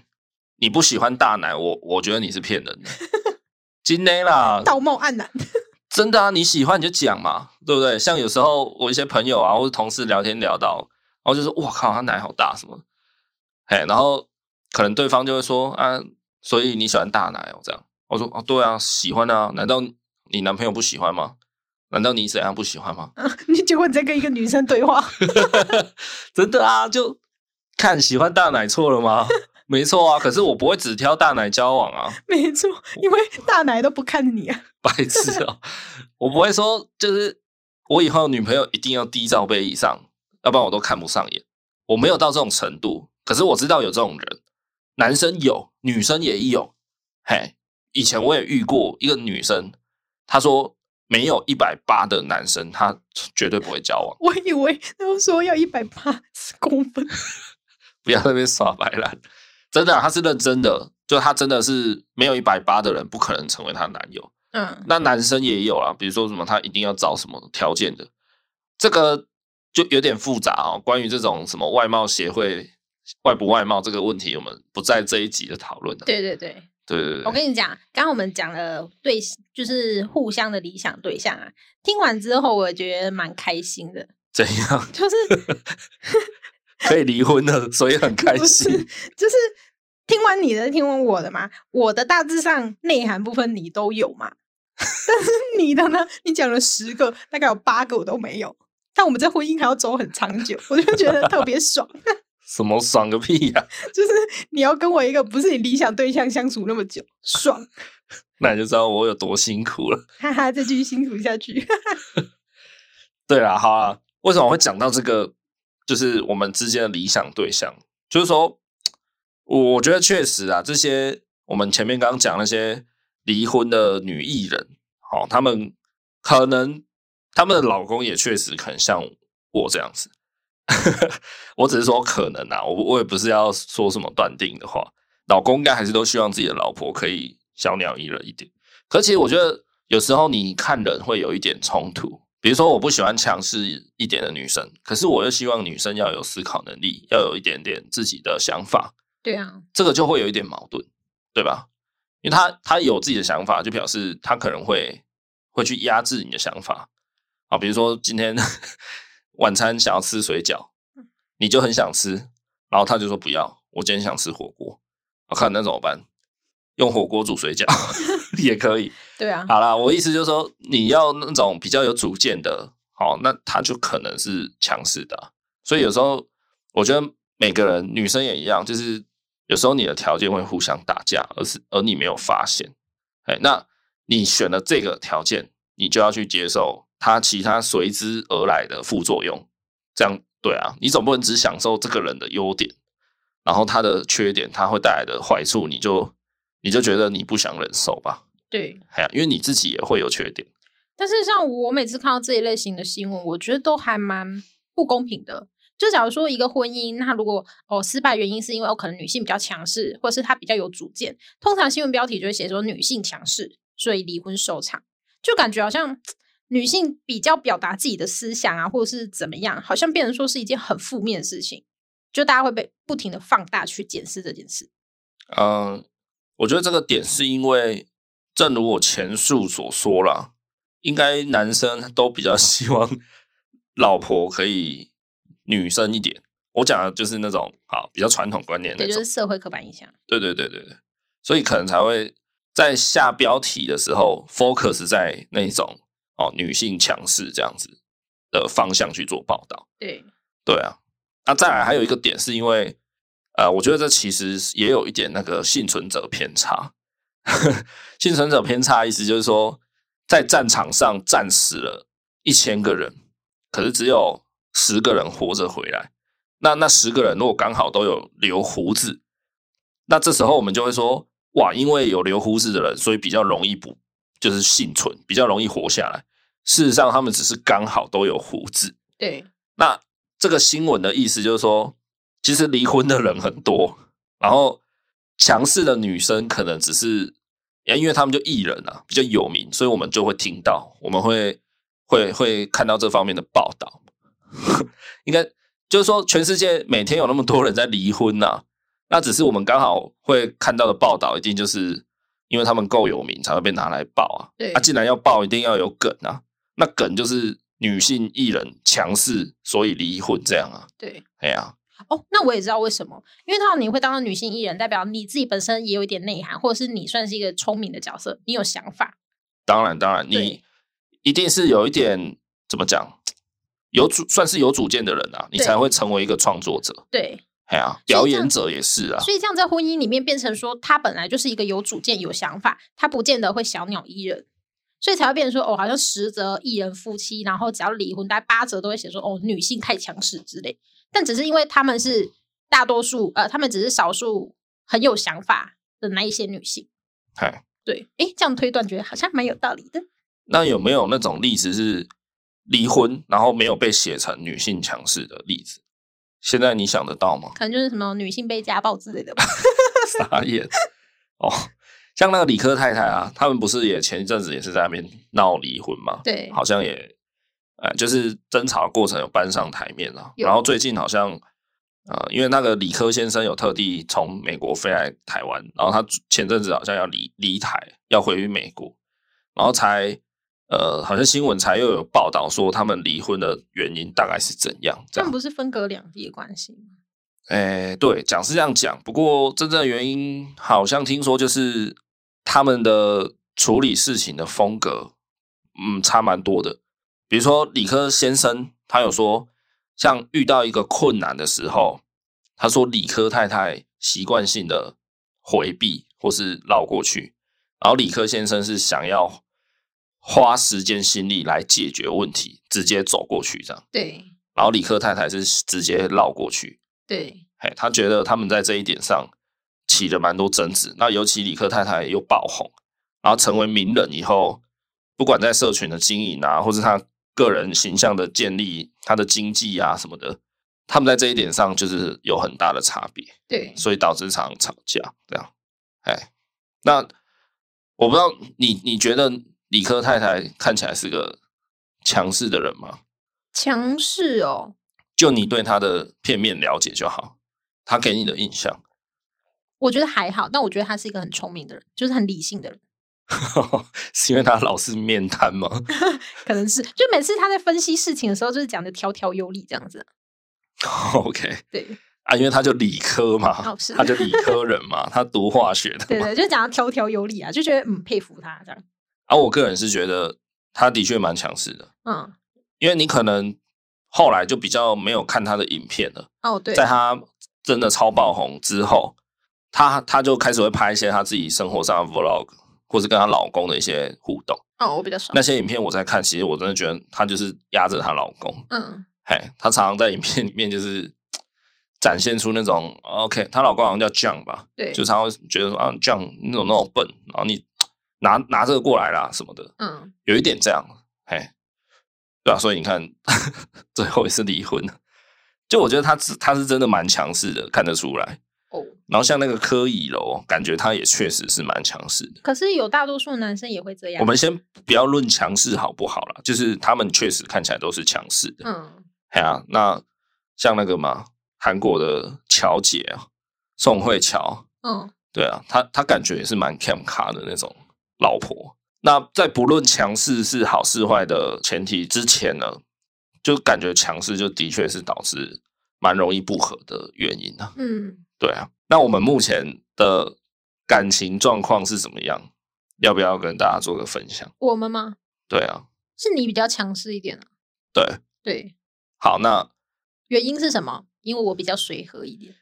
你不喜欢大奶，我觉得你是骗人的，真的啦，道貌岸然。真的啊，你喜欢你就讲嘛，对不对？像有时候我一些朋友啊，或是同事聊天聊到。然后就说哇靠，他奶好大什么，嘿，然后可能对方就会说啊，所以你喜欢大奶哦这样。我说哦对啊，喜欢啊，难道你男朋友不喜欢吗？难道你怎样不喜欢吗？啊、你结果你在跟一个女生对话，真的啊，就看喜欢大奶错了吗？没错啊，可是我不会只挑大奶交往啊。没错，因为大奶都不看你啊，白痴哦，我不会说就是我以后女朋友一定要低罩杯以上。要不然我都看不上眼，我没有到这种程度，可是我知道有这种人，男生有，女生也有。嘿，以前我也遇过一个女生，她说没有180的男生，她绝对不会交往。我以为她说要180公分，不要在那边耍白烂，真的、啊，她是认真的，就她真的是没有180的人不可能成为她男友。嗯，那男生也有啦，比如说什么，她一定要找什么条件的，这个。就有点复杂哦，关于这种什么外貌协会外不外貌这个问题，我们不在这一集的讨论。对对对对对对，我跟你讲，刚刚我们讲了对，就是互相的理想对象啊。听完之后，我觉得蛮开心的。怎样？就是可以离婚了，所以很开心。就是听完你的，听完我的嘛，我的大致上内涵部分你都有嘛，但是你的呢，你讲了10个，大概有8个我都没有。但我们在婚姻还要走很长久，我就觉得特别爽。什么爽个屁呀、啊！就是你要跟我一个不是你理想对象相处那么久，爽。那你就知道我有多辛苦了。哈哈，再继续辛苦下去。对啦，好啦，为什么我会讲到这个？就是我们之间的理想对象，就是说，我觉得确实啊，这些我们前面刚刚讲那些离婚的女艺人，好，他们可能。他们的老公也确实可能像我这样子，我只是说可能啊，我也不是要说什么断定的话。老公应该还是都希望自己的老婆可以小鸟依人一点。可其实我觉得有时候你看人会有一点冲突，比如说我不喜欢强势一点的女生，可是我又希望女生要有思考能力，要有一点点自己的想法。对啊，这个就会有一点矛盾，对吧？因为她有自己的想法，就表示她可能会去压制你的想法。啊，比如说今天晚餐想要吃水饺，你就很想吃，然后他就说不要，我今天想吃火锅，我看那怎么办？用火锅煮水饺也可以。对啊，好啦，我意思就是说，你要那种比较有主见的，好，那他就可能是强势的。所以有时候我觉得每个人，女生也一样，就是有时候你的条件会互相打架，而你没有发现。哎，那你选了这个条件，你就要去接受。他其他随之而来的副作用，这样对啊，你总不能只享受这个人的优点，然后他的缺点，他会带来的坏处，你就觉得你不想忍受吧？对，因为你自己也会有缺点。但是像我每次看到这一类型的新闻，我觉得都还蛮不公平的。就假如说一个婚姻，那如果失败原因是因为可能女性比较强势，或是她比较有主见，通常新闻标题就会写说女性强势，所以离婚收场，就感觉好像女性比较表达自己的思想啊，或者是怎么样，好像变成说是一件很负面的事情，就大家会被不停的放大去检视这件事。我觉得这个点是因为，正如我前述所说啦，应该男生都比较希望老婆可以女生一点。我讲的就是那种好比较传统观念那种，对，就是社会刻板印象。对对对对对，所以可能才会在下标题的时候 focus 在那种女性强势这样子的方向去做报道。对对啊，那再来还有一个点是因为，我觉得这其实也有一点那个幸存者偏差。幸存者偏差意思就是说，在战场上战死了1000个人，可是只有10个人活着回来。那10个人如果刚好都有留胡子，那这时候我们就会说，哇，因为有留胡子的人，所以比较容易就是幸存，比较容易活下来。事实上，他们只是刚好都有胡子。对。那这个新闻的意思就是说，其实离婚的人很多，然后强势的女生可能只是因为他们就艺人啊，比较有名，所以我们就会听到，我们会看到这方面的报道。应该就是说，全世界每天有那么多人在离婚啊，那只是我们刚好会看到的报道，一定就是因为他们够有名才会被拿来报啊。对啊，既然要报，一定要有梗啊。那梗就是女性艺人强势，所以离婚这样啊。对，哎呀。那我也知道为什么，因为当你会当到女性艺人，代表你自己本身也有一点内涵，或者是你算是一个聪明的角色，你有想法。当然，你一定是有一点怎么讲，算是有主见的人啊，你才会成为一个创作者。对，哎呀，表演者也是啊。所以这样在婚姻里面变成说，他本来就是一个有主见、有想法，他不见得会小鸟依人。所以才会变成说，好像10则艺人夫妻，然后只要离婚，大概8则都会写说，女性太强势之类。但只是因为他们是大多数，他们只是少数很有想法的那一些女性。对，这样推断觉得好像蛮有道理的。那有没有那种例子是离婚然后没有被写成女性强势的例子？现在你想得到吗？可能就是什么女性被家暴之类的吧。傻眼哦。像那个理科太太啊，他们不是也前一阵子也是在那边闹离婚吗？对，好像也，就是争吵的过程有搬上台面了。然后最近好像，因为那个理科先生有特地从美国飞来台湾，然后他前阵子好像要离台，要回美国，然后才好像新闻才又有报道说他们离婚的原因大概是怎样。他们不是分隔两地的关系吗？对，讲是这样讲，不过真正的原因好像听说就是，他们的处理事情的风格差蛮多的。比如说理科先生他有说，像遇到一个困难的时候，他说理科太太习惯性的回避或是绕过去，然后理科先生是想要花时间心力来解决问题，直接走过去这样。对。然后理科太太是直接绕过去。对。他觉得他们在这一点上起了蛮多争执，那尤其理科太太又爆红，然后成为名人以后，不管在社群的经营啊，或是他个人形象的建立，他的经济啊什么的，他们在这一点上就是有很大的差别。对，所以导致常常吵架这样。那我不知道你觉得理科太太看起来是个强势的人吗？强势哦，就你对他的片面了解就好，他给你的印象。我觉得还好，但我觉得他是一个很聪明的人，就是很理性的人。是因为他老是面瘫吗？可能是，就每次他在分析事情的时候，就是讲的条条有理这样子。OK， 对啊，因为他就理科嘛，他就理科人嘛，他读化学的嘛，对对，就讲的条条有理啊，就觉得佩服他这样。我个人是觉得他的确蛮强势的，因为你可能后来就比较没有看他的影片了。对，在他真的超爆红之后，他就开始会拍一些他自己生活上的 vlog， 或是跟她老公的一些互动。我比较少那些影片我在看，其实我真的觉得她就是压着她老公。她常常在影片里面就是展现出那种 OK， 她老公好像叫 John 吧，对，就常常会觉得说John 那种笨，然后你拿这个过来啦什么的，有一点这样。哎，对啊，所以你看呵呵最后也是离婚了。就我觉得他是真的蛮强势的，看得出来。哦，然后像那个柯以柔，感觉他也确实是蛮强势的。可是有大多数男生也会这样。我们先不要论强势好不好啦，就是他们确实看起来都是强势的。嗯，哎呀、啊，那像那个嘛，韩国的乔姐啊，宋慧乔，嗯，对啊，他感觉也是蛮强咖的那种老婆。那在不论强势是好是坏的前提之前呢，就感觉强势就的确是导致蛮容易不合的原因啊。嗯，对啊。那我们目前的感情状况是怎么样？要不要跟大家做个分享？我们吗？对啊，是你比较强势一点啊。对对。好，那原因是什么？因为我比较随和一点。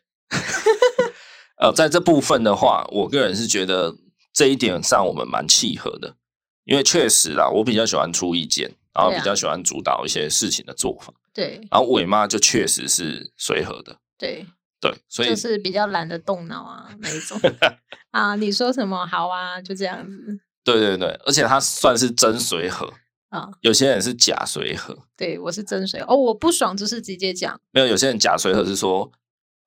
在这部分的话，我个人是觉得这一点上我们蛮契合的。因为确实啦，我比较喜欢出意见，然后比较喜欢主导一些事情的做法。对，然后伟妈就确实是随和的。对对，所以就是比较懒得动脑啊那一种啊，你说什么好啊，就这样子。对对对，而且她算是真随和啊，有些人是假随和。对，我是真随和。哦，我不爽就是直接讲。没有，有些人假随和是说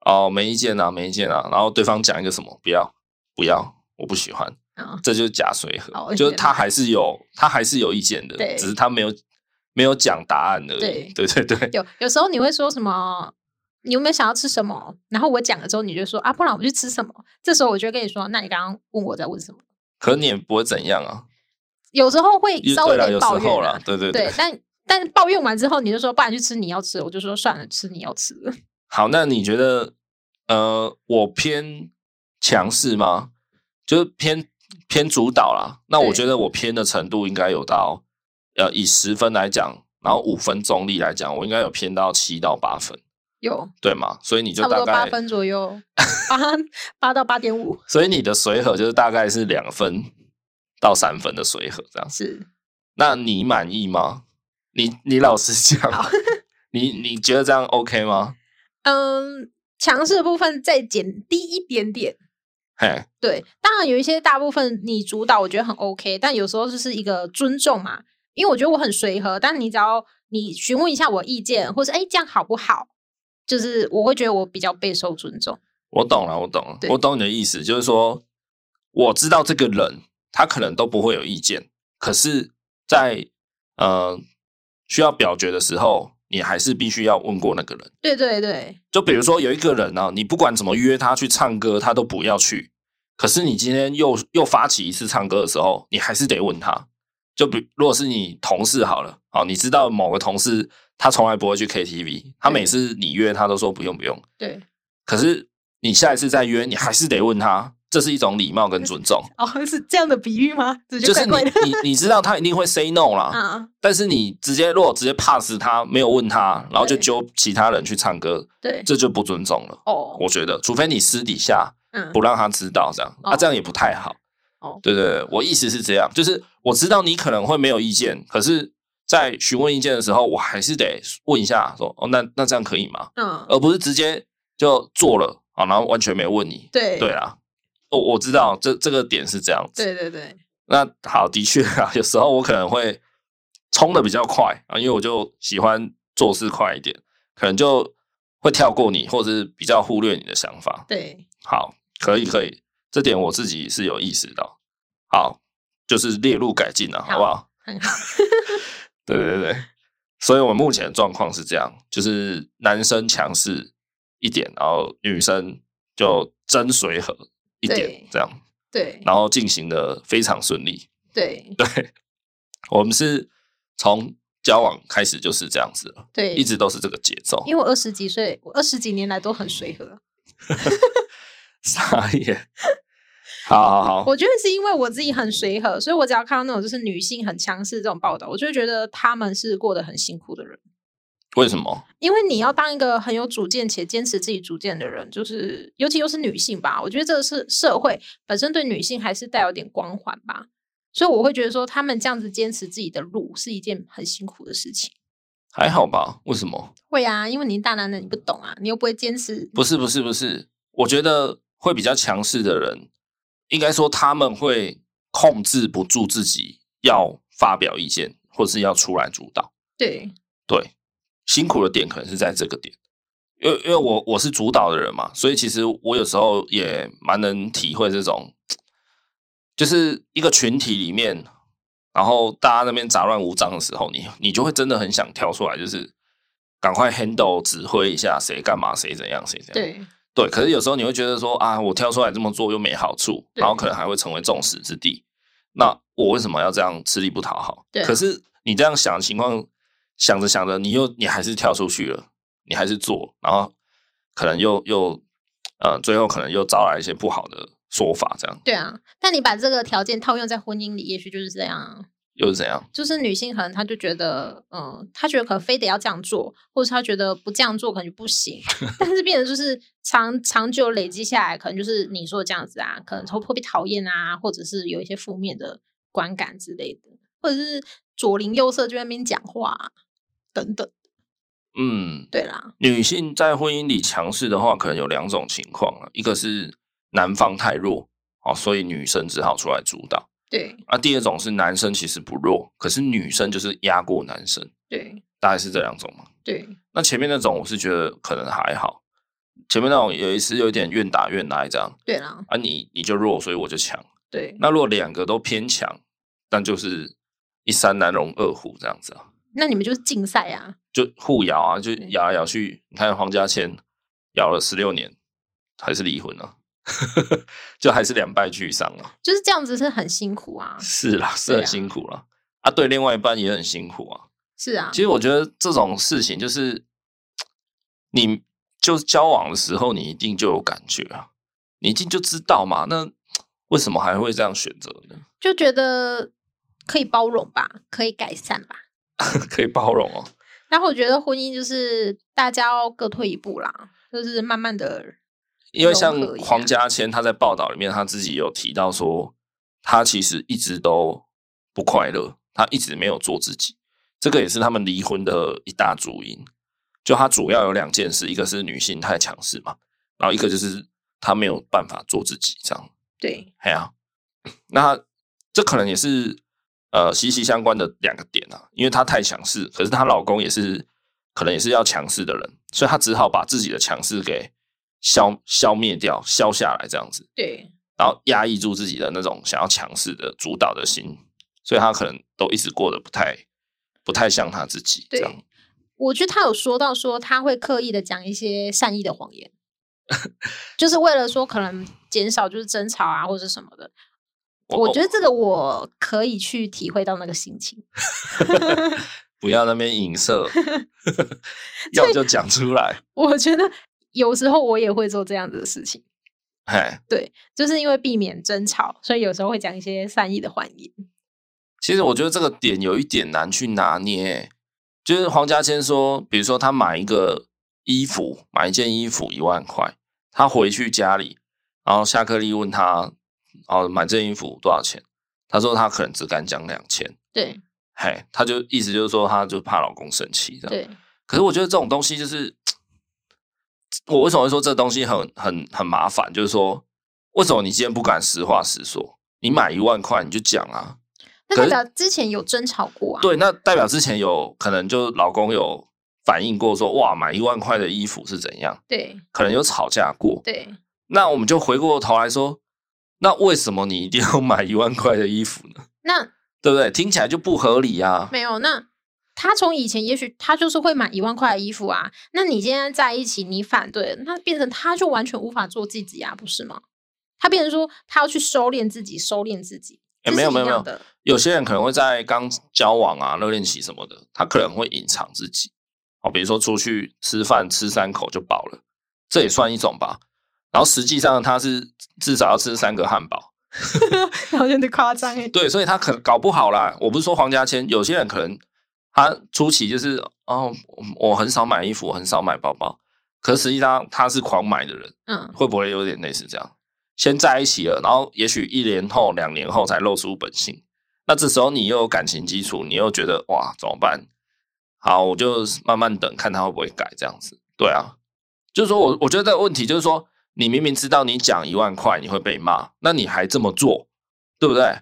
哦没意见啊，没意见啊，然后对方讲一个什么不要不要，我不喜欢。哦、这就是假随和、哦、就是他还是有意见的，只是他没有讲答案而已。 对，有时候你会说什么你有没有想要吃什么，然后我讲了之后你就说啊不然我去吃什么，这时候我就跟你说那你刚刚问我在问什么，可是你也不会怎样啊，有时候会稍微有点抱怨、啊、对，但抱怨完之后你就说不然去吃你要吃，我就说算了吃你要吃的。好，那你觉得我偏强势吗？就是偏主导啦，那我觉得我偏的程度应该有到以10分来讲，然后5分中立来讲，我应该有偏到7到8分，有对吗？所以你就大概差不多8分左右8到 8.5， 所以你的随和就是大概是2分到3分的随和这样。是，那你满意吗？你老实讲你觉得这样 OK 吗？嗯，强势的部分再减低一点点。Hey, 对，当然有一些大部分你主导我觉得很 OK， 但有时候就是一个尊重嘛，因为我觉得我很随和，但你只要你询问一下我意见或是哎这样好不好，就是我会觉得我比较备受尊重。我懂了，我懂了，我懂你的意思，就是说我知道这个人他可能都不会有意见，可是在需要表决的时候你还是必须要问过那个人。对对对，就比如说有一个人啊，你不管怎么约他去唱歌他都不要去，可是你今天又发起一次唱歌的时候你还是得问他。就比如果是你同事好了、哦、你知道某个同事他从来不会去 KTV， 他每次你约他都说不用不用，对，可是你下一次再约你还是得问他，这是一种礼貌跟尊重。哦，是这样的比喻吗？就是你知道他一定会 say no 啦、啊、但是你如果直接 pass 他，没有问他，然后就揪其他人去唱歌，对，这就不尊重了。哦，我觉得除非你私底下不让他知道这样、嗯、啊，这样也不太好。哦，对对对，我意思是这样，就是我知道你可能会没有意见，可是在询问意见的时候我还是得问一下说哦，那这样可以吗？嗯，而不是直接就做了啊，然后完全没问你。对对啊，我知道这个点是这样子。对对对。那好，的确啊，有时候我可能会冲的比较快啊，因为我就喜欢做事快一点，可能就会跳过你，或者是比较忽略你的想法。对，好，可以可以，这点我自己是有意识到。好，就是列入改进了、啊，好不好？很好。对对对，所以我们目前的状况是这样，就是男生强势一点，然后女生就真随和一点这样。对，然后进行的非常顺利。对对，我们是从交往开始就是这样子了。对，一直都是这个节奏。因为我20几岁，我20几年来都很随和。傻眼。好好好，我觉得是因为我自己很随和，所以我只要看到那种就是女性很强势这种报道，我就觉得他们是过得很辛苦的人。为什么？因为你要当一个很有主见且坚持自己主见的人，就是尤其又是女性吧，我觉得这个是社会本身对女性还是带有点光环吧，所以我会觉得说他们这样子坚持自己的路是一件很辛苦的事情。还好吧？为什么？会啊，因为你大男人你不懂啊，你又不会坚持。不是，我觉得会比较强势的人，应该说他们会控制不住自己要发表意见，或是要出来主导。对对，辛苦的点可能是在这个点，因为我是主导的人嘛，所以其实我有时候也蛮能体会这种，就是一个群体里面，然后大家那边杂乱无章的时候，你就会真的很想跳出来，就是赶快 handle 指挥一下谁干嘛谁怎样谁怎样。对对，可是有时候你会觉得说啊，我跳出来这么做又没好处，然后可能还会成为众矢之的。那我为什么要这样吃力不讨好？对，可是你这样想的情况，想着想着，你还是跳出去了，你还是做，然后可能又最后可能又招来一些不好的说法，这样。对啊，但你把这个条件套用在婚姻里，也许就是这样。又是怎样？就是女性可能她就觉得，她觉得可能非得要这样做，或者她觉得不这样做可能就不行。但是变成就是长久累积下来，可能就是你说这样子啊，可能会被讨厌啊，或者是有一些负面的观感之类的，或者是左邻右舍就在那边讲话、啊、等等。嗯，对啦。女性在婚姻里强势的话，可能有两种情况、啊、一个是男方太弱、哦、所以女生只好出来主导。对，啊，第二种是男生其实不弱，可是女生就是压过男生。对，大概是这两种嘛。对，那前面那种我是觉得可能还好，前面那种有一次有点愿打愿挨这样。对啦，啊你就弱，所以我就强。对，那如果两个都偏强，但就是一山难容二虎这样子啊。那你们就是竞赛啊，就互咬啊，就咬来咬去。你看黄嘉千咬了16年，还是离婚啊。就还是2败俱伤了，就是这样子是很辛苦啊。是啦，是很辛苦啦。啊，对，另外一半也很辛苦啊。是啊，其实我觉得这种事情就是，你就交往的时候，你一定就有感觉啊，你一定就知道嘛。那为什么还会这样选择呢？就觉得可以包容吧，可以改善吧，可以包容哦。然后我觉得婚姻就是大家要各退一步啦，就是慢慢的。因为像黄嘉千他在报道里面他自己有提到说，他其实一直都不快乐，他一直没有做自己，这个也是他们离婚的一大主因。就他主要有两件事，一个是女性太强势嘛，然后一个就是他没有办法做自己这样。对，哎呀、啊，那这可能也是息息相关的两个点啊，因为他太强势，可是她老公也是可能也是要强势的人，所以他只好把自己的强势给消灭掉，消下来这样子。对，然后压抑住自己的那种想要强势的主导的心，所以他可能都一直过得不太像他自己这样。对，我觉得他有说到说他会刻意的讲一些善意的谎言，就是为了说可能减少就是争吵啊或者什么的。我觉得这个我可以去体会到那个心情。不要那边影射，要就讲出来。我觉得有时候我也会做这样子的事情。对，就是因为避免争吵，所以有时候会讲一些善意的谎言。其实我觉得这个点有一点难去拿捏，就是黄嘉千说，比如说他买一件衣服1万块，他回去家里，然后夏克立问他，哦，买这件衣服多少钱？他说他可能只敢讲2000。对，他就意思就是说，他就怕老公生气这样。对，可是我觉得这种东西就是。我为什么会说这东西很麻烦，就是说为什么你今天不敢实话实说，你买1万块你就讲啊，那代表之前有争吵过啊。对，那代表之前有可能就老公有反映过说，哇，买1万块的衣服是怎样。对，可能有吵架过。对，那我们就回过头来说，那为什么你一定要买1万块的衣服呢？那对不对？听起来就不合理啊。没有，那他从以前也许他就是会买1万块的衣服啊，那你今天在一起你反对，那变成他就完全无法做自己啊，不是吗？他变成说他要去收敛自己。没有，有些人可能会在刚交往啊、热恋期什么的，他可能会隐藏自己，哦，比如说出去吃饭吃3口就饱了，这也算一种吧。然后实际上他是至少要吃3个汉堡。好像就夸张欸。对，所以他可能搞不好啦。我不是说黄嘉千，有些人可能。他初期就是哦，我很少买衣服，我很少买包包。可是实际上他是狂买的人，会不会有点类似这样？先在一起了，然后也许1年后、2年后才露出本性。那这时候你又有感情基础，你又觉得哇怎么办？好，我就慢慢等，看他会不会改这样子。对啊，就是说我觉得这个问题就是说，你明明知道你讲1万块你会被骂，那你还这么做，对不对？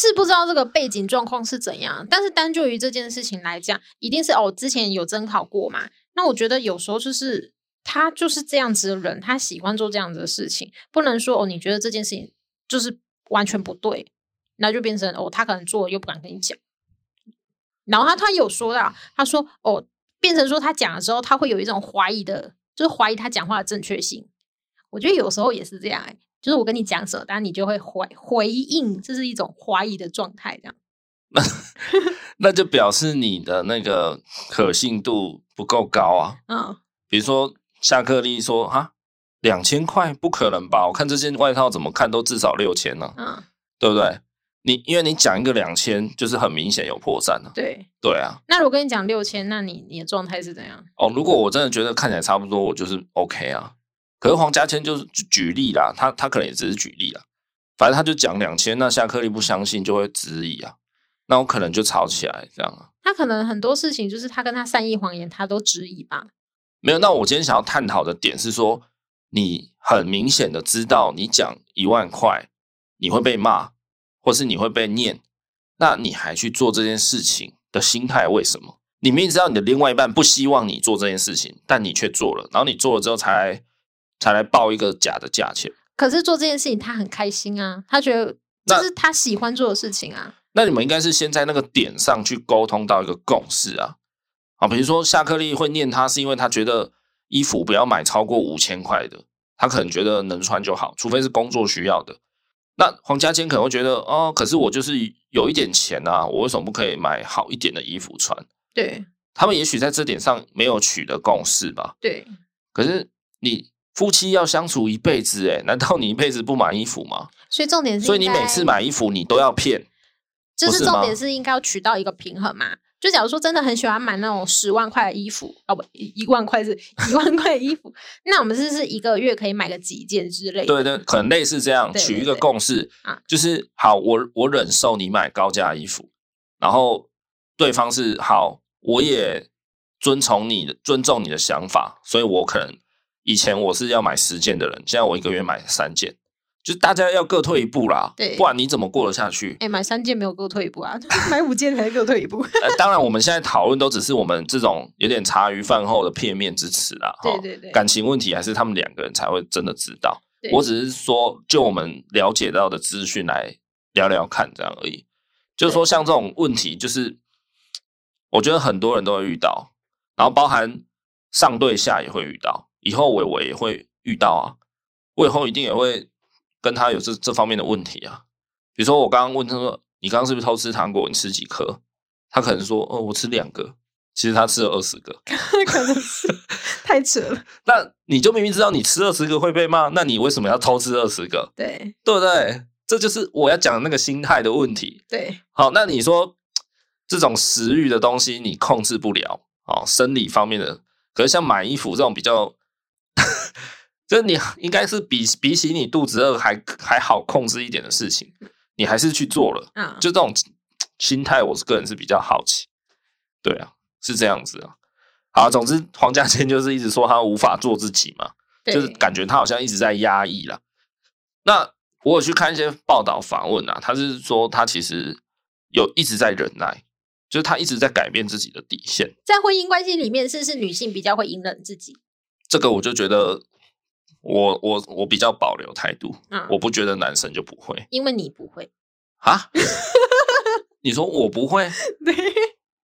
是不知道这个背景状况是怎样，但是单就于这件事情来讲，一定是哦，之前有征考过嘛。那我觉得有时候就是他就是这样子的人，他喜欢做这样子的事情，不能说哦，你觉得这件事情就是完全不对，那就变成哦，他可能做了又不敢跟你讲。然后他有说到，他说哦，变成说他讲了之后，他会有一种怀疑的，就是怀疑他讲话的正确性。我觉得有时候也是这样、欸，就是我跟你讲什么，但你就会回应，这是一种怀疑的状态，这样。那就表示你的那个可信度不够高啊。嗯，比如说夏克立说啊，2000块不可能吧？我看这件外套怎么看都至少6000呢、啊。嗯，对不对？你因为你讲一个2000，就是很明显有破绽了、啊。对对啊。那如果跟你讲6000，那你的状态是怎样？哦，如果我真的觉得看起来差不多，我就是 OK 啊。可是黄嘉千就是举例啦，他可能也只是举例啦，反正他就讲2000，那夏克立不相信就会质疑啊，那我可能就吵起来这样啊。他可能很多事情就是他跟他善意谎言，他都质疑吧。没有，那我今天想要探讨的点是说，你很明显的知道你讲10000块你会被骂，或是你会被念，那你还去做这件事情的心态为什么？你明明知道你的另外一半不希望你做这件事情，但你却做了，然后你做了之后才来报一个假的价钱。可是做这件事情他很开心啊，他觉得这是他喜欢做的事情啊。那你们应该是先在那个点上去沟通到一个共识啊。好，比如说夏克立会念他是因为他觉得衣服不要买超过5000块的，他可能觉得能穿就好，除非是工作需要的。那黄嘉千可能会觉得哦，可是我就是有一点钱啊，我为什么不可以买好一点的衣服穿？对，他们也许在这点上没有取得共识吧。对，可是你夫妻要相处一辈子，难道你一辈子不买衣服吗？所以重点是，所以你每次买衣服你都要骗，就是重点是应该要取到一个平衡嘛。就假如说真的很喜欢买那种10万块的衣服，哦不，1万块是1万块的衣服，那我们是不是一个月可以买个几件之类的？对对，可能类似这样，对对对，取一个共识，啊、就是好，我忍受你买高价衣服，然后对方是好，我也尊重你的想法，所以我可能。以前我是要买10件的人，现在我一个月买3件，就是大家要各退一步啦，不然你怎么过得下去？买3件没有各退一步啊，买5件才各退一步。当然，我们现在讨论都只是我们这种有点茶余饭后的片面之词啦。对对对，感情问题还是他们两个人才会真的知道。我只是说，就我们了解到的资讯来聊聊看，这样而已。就是说，像这种问题，就是我觉得很多人都会遇到，然后包含上对下也会遇到。以后我也会遇到啊，我以后一定也会跟他有这方面的问题啊。比如说我刚刚问他说，你刚刚是不是偷吃糖果？你吃几颗？他可能说，哦，我吃2个，其实他吃了20个，可能是太扯了。那你就明明知道你吃20个会被骂，那你为什么要偷吃20个？对，对不对？这就是我要讲的那个心态的问题。对，好，那你说这种食欲的东西你控制不了，哦，生理方面的，可是像买衣服这种比较。就是你应该是比起你肚子饿还好控制一点的事情，你还是去做了，嗯，就这种心态，我个人是比较好奇。对啊，是这样子啊。好，总之黄嘉千就是一直说他无法做自己嘛，就是感觉他好像一直在压抑啦。那我有去看一些报道访问啊，他是说他其实有一直在忍耐，就是他一直在改变自己的底线。在婚姻关系里面，是不是女性比较会隐忍自己？这个我就觉得我比较保留态度，嗯，我不觉得男生就不会，因为你不会啊。你说我不会，对，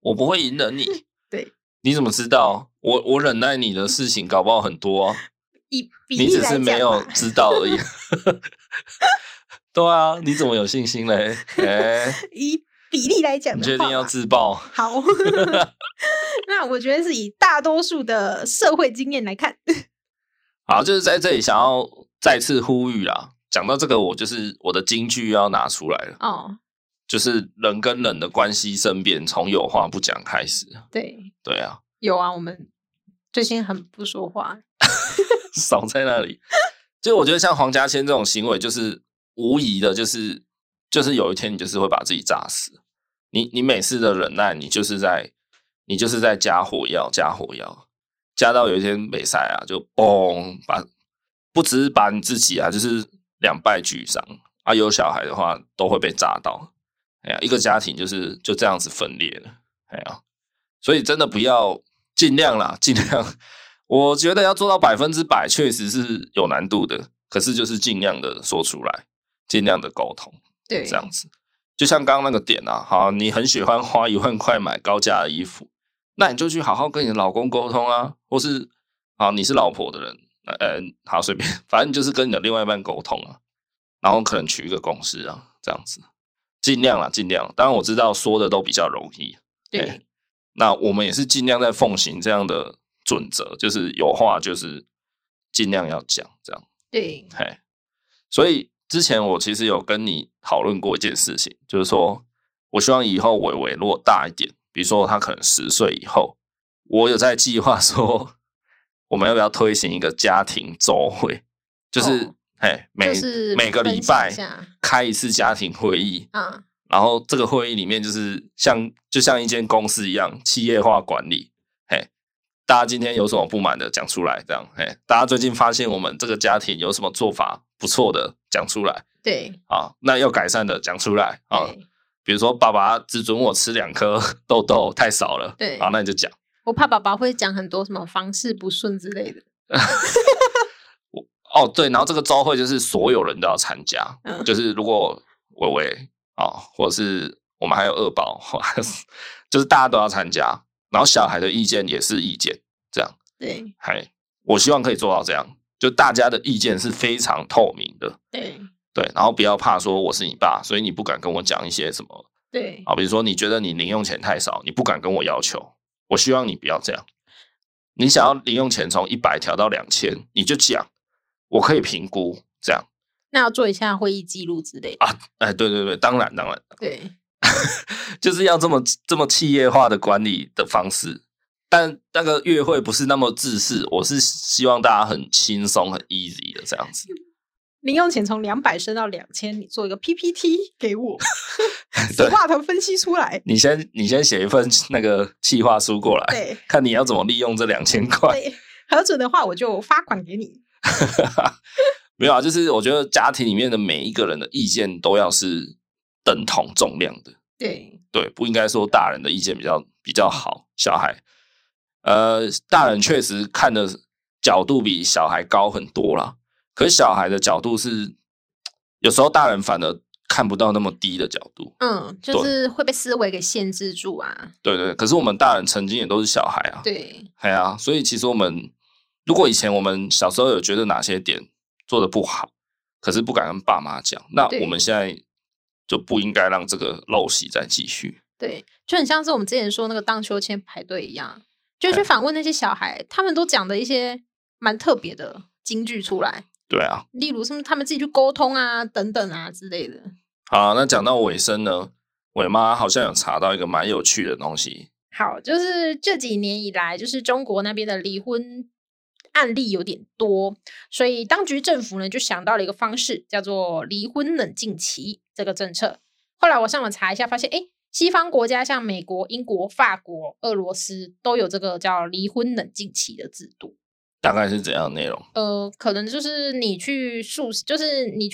我不会隐忍你，对，你怎么知道？我忍耐你的事情搞不好很多，啊，你只是没有知道而已。对啊，你怎么有信心嘞？以比例来讲，你确定要自爆？好。那我觉得是以大多数的社会经验来看。好，就是在这里想要再次呼吁啦，讲到这个我就是我的金句要拿出来了。哦，就是人跟人的关系身边从有话不讲开始。对对啊，有啊，我们最近很不说话。少在那里。就我觉得像黄嘉千这种行为就是无疑的，就是有一天你就是会把自己炸死。你每次的忍耐，你就是在加火药，加到有一天没塞啊，就嘣，不只是把你自己啊，就是两败俱伤啊。有小孩的话都会被炸到，哎呀，一个家庭就这样子分裂了，哎呀，所以真的不要，尽量啦，尽量，我觉得要做到100%确实是有难度的，可是就是尽量的说出来，尽量的沟通，对，这样子。就像刚刚那个点啊，好，你很喜欢花1万块买高价的衣服，那你就去好好跟你的老公沟通啊，或是好，你是老婆的人，好，随便，反正就是跟你的另外一半沟通啊，然后可能取一个共识啊，这样子，尽量啦，尽量。当然我知道说的都比较容易，对。那我们也是尽量在奉行这样的准则，就是有话就是尽量要讲，这样。对，所以之前我其实有跟你讨论过一件事情，就是说我希望以后伟伟如果大一点，比如说他可能10岁以后，我有在计划说我们要不要推行一个家庭周会，就是每个礼拜开一次家庭会议，然后这个会议里面就是就像一间公司一样，企业化管理，大家今天有什么不满的讲出来，这样，大家最近发现我们这个家庭有什么做法不错的讲出来，对，啊，那要改善的讲出来啊，比如说爸爸只准我吃2颗豆豆太少了，对，啊，那你就讲。我怕爸爸会讲很多什么房事不顺之类的。哦，对，然后这个周会就是所有人都要参加，就是如果伟伟啊，或者是我们还有二宝，就是大家都要参加。然后小孩的意见也是意见，这样，对，我希望可以做到这样，就大家的意见是非常透明的，对对，然后不要怕说我是你爸，所以你不敢跟我讲一些什么，对啊，比如说你觉得你零用钱太少，你不敢跟我要求，我希望你不要这样，你想要零用钱从100调到2000，你就讲，我可以评估这样。那要做一下会议记录之类的啊，哎，对对对，当然当然，对。就是要这么企业化的管理的方式，但那个月会不是那么自私，我是希望大家很轻松很 easy 的这样子。零用钱从200升到2000，你做一个 PPT 给我，企划图分析出来。你先写一份那个企划书过来，对，看你要怎么利用这2000块。对，核准的话我就发款给你。没有啊，就是我觉得家庭里面的每一个人的意见都要是等同重量的，对对，不应该说大人的意见比较好，小孩，大人确实看的角度比小孩高很多啦，可是小孩的角度是有时候大人反而看不到那么低的角度，嗯，就是会被思维给限制住啊，对对，可是我们大人曾经也都是小孩啊，对，哎呀，所以其实我们如果以前我们小时候有觉得哪些点做得不好，可是不敢跟爸妈讲，那我们现在就不应该让这个陋习再继续。对，就很像是我们之前说那个荡秋千排队一样，就去访问那些小孩，他们都讲的一些蛮特别的金句出来。对啊，例如是他们自己去沟通啊，等等啊之类的。好，那讲到尾声呢，伟妈好像有查到一个蛮有趣的东西。好，就是这几年以来，就是中国那边的离婚案例有点多，所以当局政府呢就想到了一个方式，叫做离婚冷静期这个政策。后来我上网查一下，发现西方国家像美国、英国、法国、俄罗斯都有这个叫离婚冷静期的制度。大概是怎样的内容？可能就是你去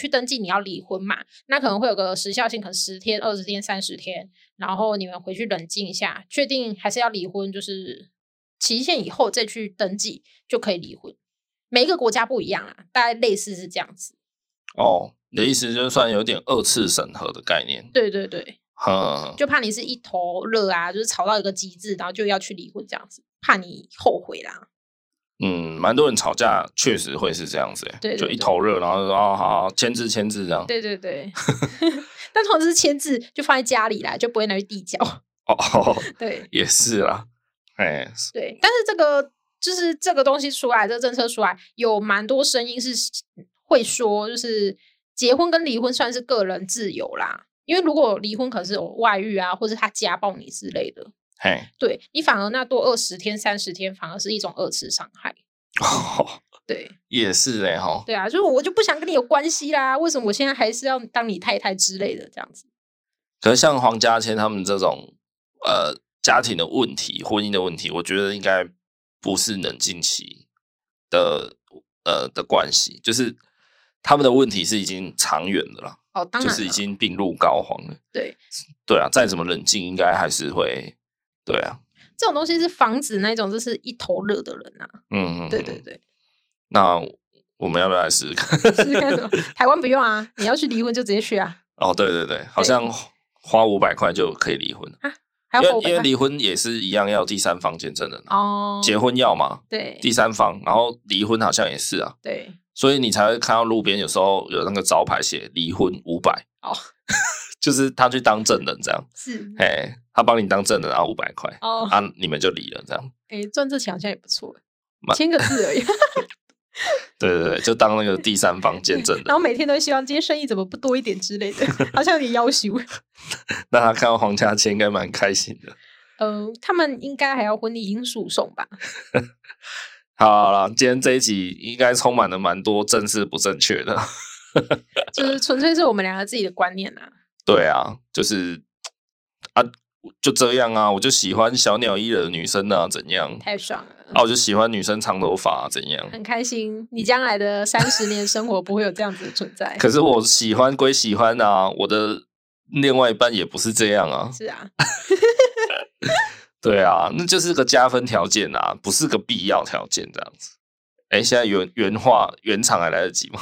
登记你要离婚嘛，那可能会有个时效性，可能10天、20天、30天，然后你们回去冷静一下，确定还是要离婚，就是期限以后再去登记就可以离婚。每一个国家不一样啊，大概类似是这样子。哦，你的意思就算有点2次审核的概念。对对对，就怕你是一头热啊，就是吵到一个极致，然后就要去离婚这样子，怕你后悔啦。嗯，蛮多人吵架确实会是这样子，对对对，就一头热，然后说哦好，签字这样。对对对，但通常是签字就放在家里啦，就不会拿去递交。哦，对，也是啦。对，但是这个东西出来，这个政策出来，有蛮多声音是会说，就是结婚跟离婚算是个人自由啦，因为如果离婚可能是有外遇啊，或是他家暴你之类的，对，你反而那多20天、30天，反而是一种2次伤害。哦，对，也是齁，对啊，就是我就不想跟你有关系啦，为什么我现在还是要当你太太之类的这样子？可是像黄嘉千他们这种家庭的问题、婚姻的问题，我觉得应该不是冷静期的关系，就是他们的问题是已经长远的啦。哦，当然就是已经病入膏肓了。对，对啊，再怎么冷静，应该还是会，对啊。这种东西是防止那种就是一头热的人啊。嗯，对对对。那我们要不要来试试看？试试看什么？台湾不用啊，你要去离婚就直接去啊。哦，对对对，好像花500块就可以离婚啊。因为离婚也是一样要第三方见证人哦，结婚要嘛，对，第三方，然后离婚好像也是啊，对，所以你才会看到路边有时候有那个招牌写离婚500哦，就是他去当证人这样，是，哎，他帮你当证人啊，500块哦，啊，你们就离了这样，哎，赚这钱好像也不错，签个字而已。对对对，就当那个第三方见证人，然后每天都希望今天生意怎么不多一点之类的，好像有点要求。那他看到黄家千应该蛮开心的。他们应该还要婚礼因素送吧。好啦，今天这一集应该充满了蛮多正式不正确的，就是纯粹是我们两个自己的观念啊。对啊，就是啊，就这样啊，我就喜欢小鸟依人的女生啊，怎样？太爽了。啊，我就喜欢女生长头发、啊，怎样？很开心，你将来的30年生活不会有这样子的存在。可是我喜欢归喜欢啊，我的另外一半也不是这样啊。是啊，对啊，那就是个加分条件啊，不是个必要条件这样子。哎、欸，现在原厂还来得及吗？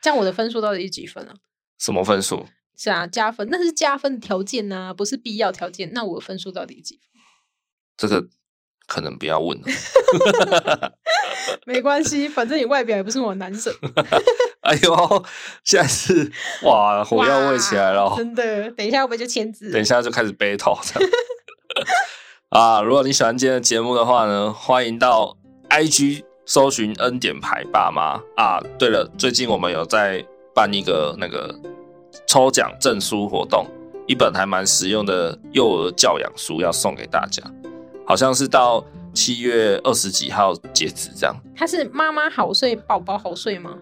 这样我的分数到底是几分啊？什么分数？是啊，加分，那是加分条件啊，不是必要条件。那我的分数到底是几分？这个。可能不要问了没关系，反正你外表也不是我男神哎呦，现在是哇，火药味起来了，真的，等一下会不会就签字，等一下就开始 battle 啊，如果你喜欢今天的节目的话呢，欢迎到 IG 搜寻恩典牌爸妈啊。对了，最近我们有在办一个那个抽奖证书活动，一本还蛮实用的幼儿教养书要送给大家，好像是到7月20几号截止这样。它是妈妈好睡，宝宝好睡吗？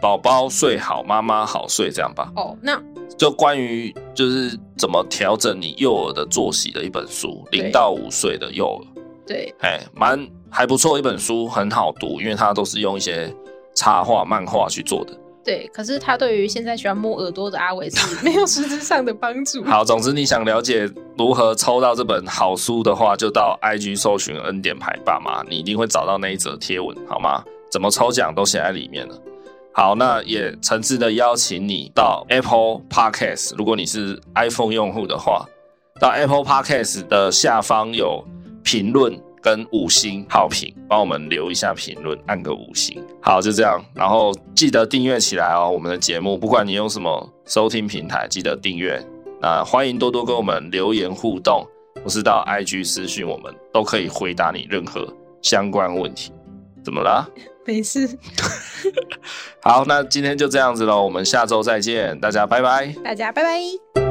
宝宝睡好，妈妈好睡这样吧。哦，那就关于就是怎么调整你幼儿的作息的一本书，0到5岁的幼儿。对，哎，蛮还不错一本书，很好读，因为它都是用一些插画、漫画去做的。对，可是他对于现在喜欢摸耳朵的阿伟是没有实质上的帮助。好，总之你想了解如何抽到这本好书的话，就到 IG 搜寻恩典牌爸妈，你一定会找到那一则贴文，好吗？怎么抽奖都写在里面了。好，那也诚挚的邀请你到 Apple Podcast， 如果你是 iPhone 用户的话，到 Apple Podcast 的下方有评论跟5星好评，帮我们留一下评论，按个5星。好，就这样，然后记得订阅起来哦，我们的节目不管你用什么收听平台，记得订阅。那欢迎多多跟我们留言互动，或是到 IG 私讯我们，都可以回答你任何相关问题。怎么啦？没事好，那今天就这样子咯，我们下周再见，大家拜拜。大家拜拜。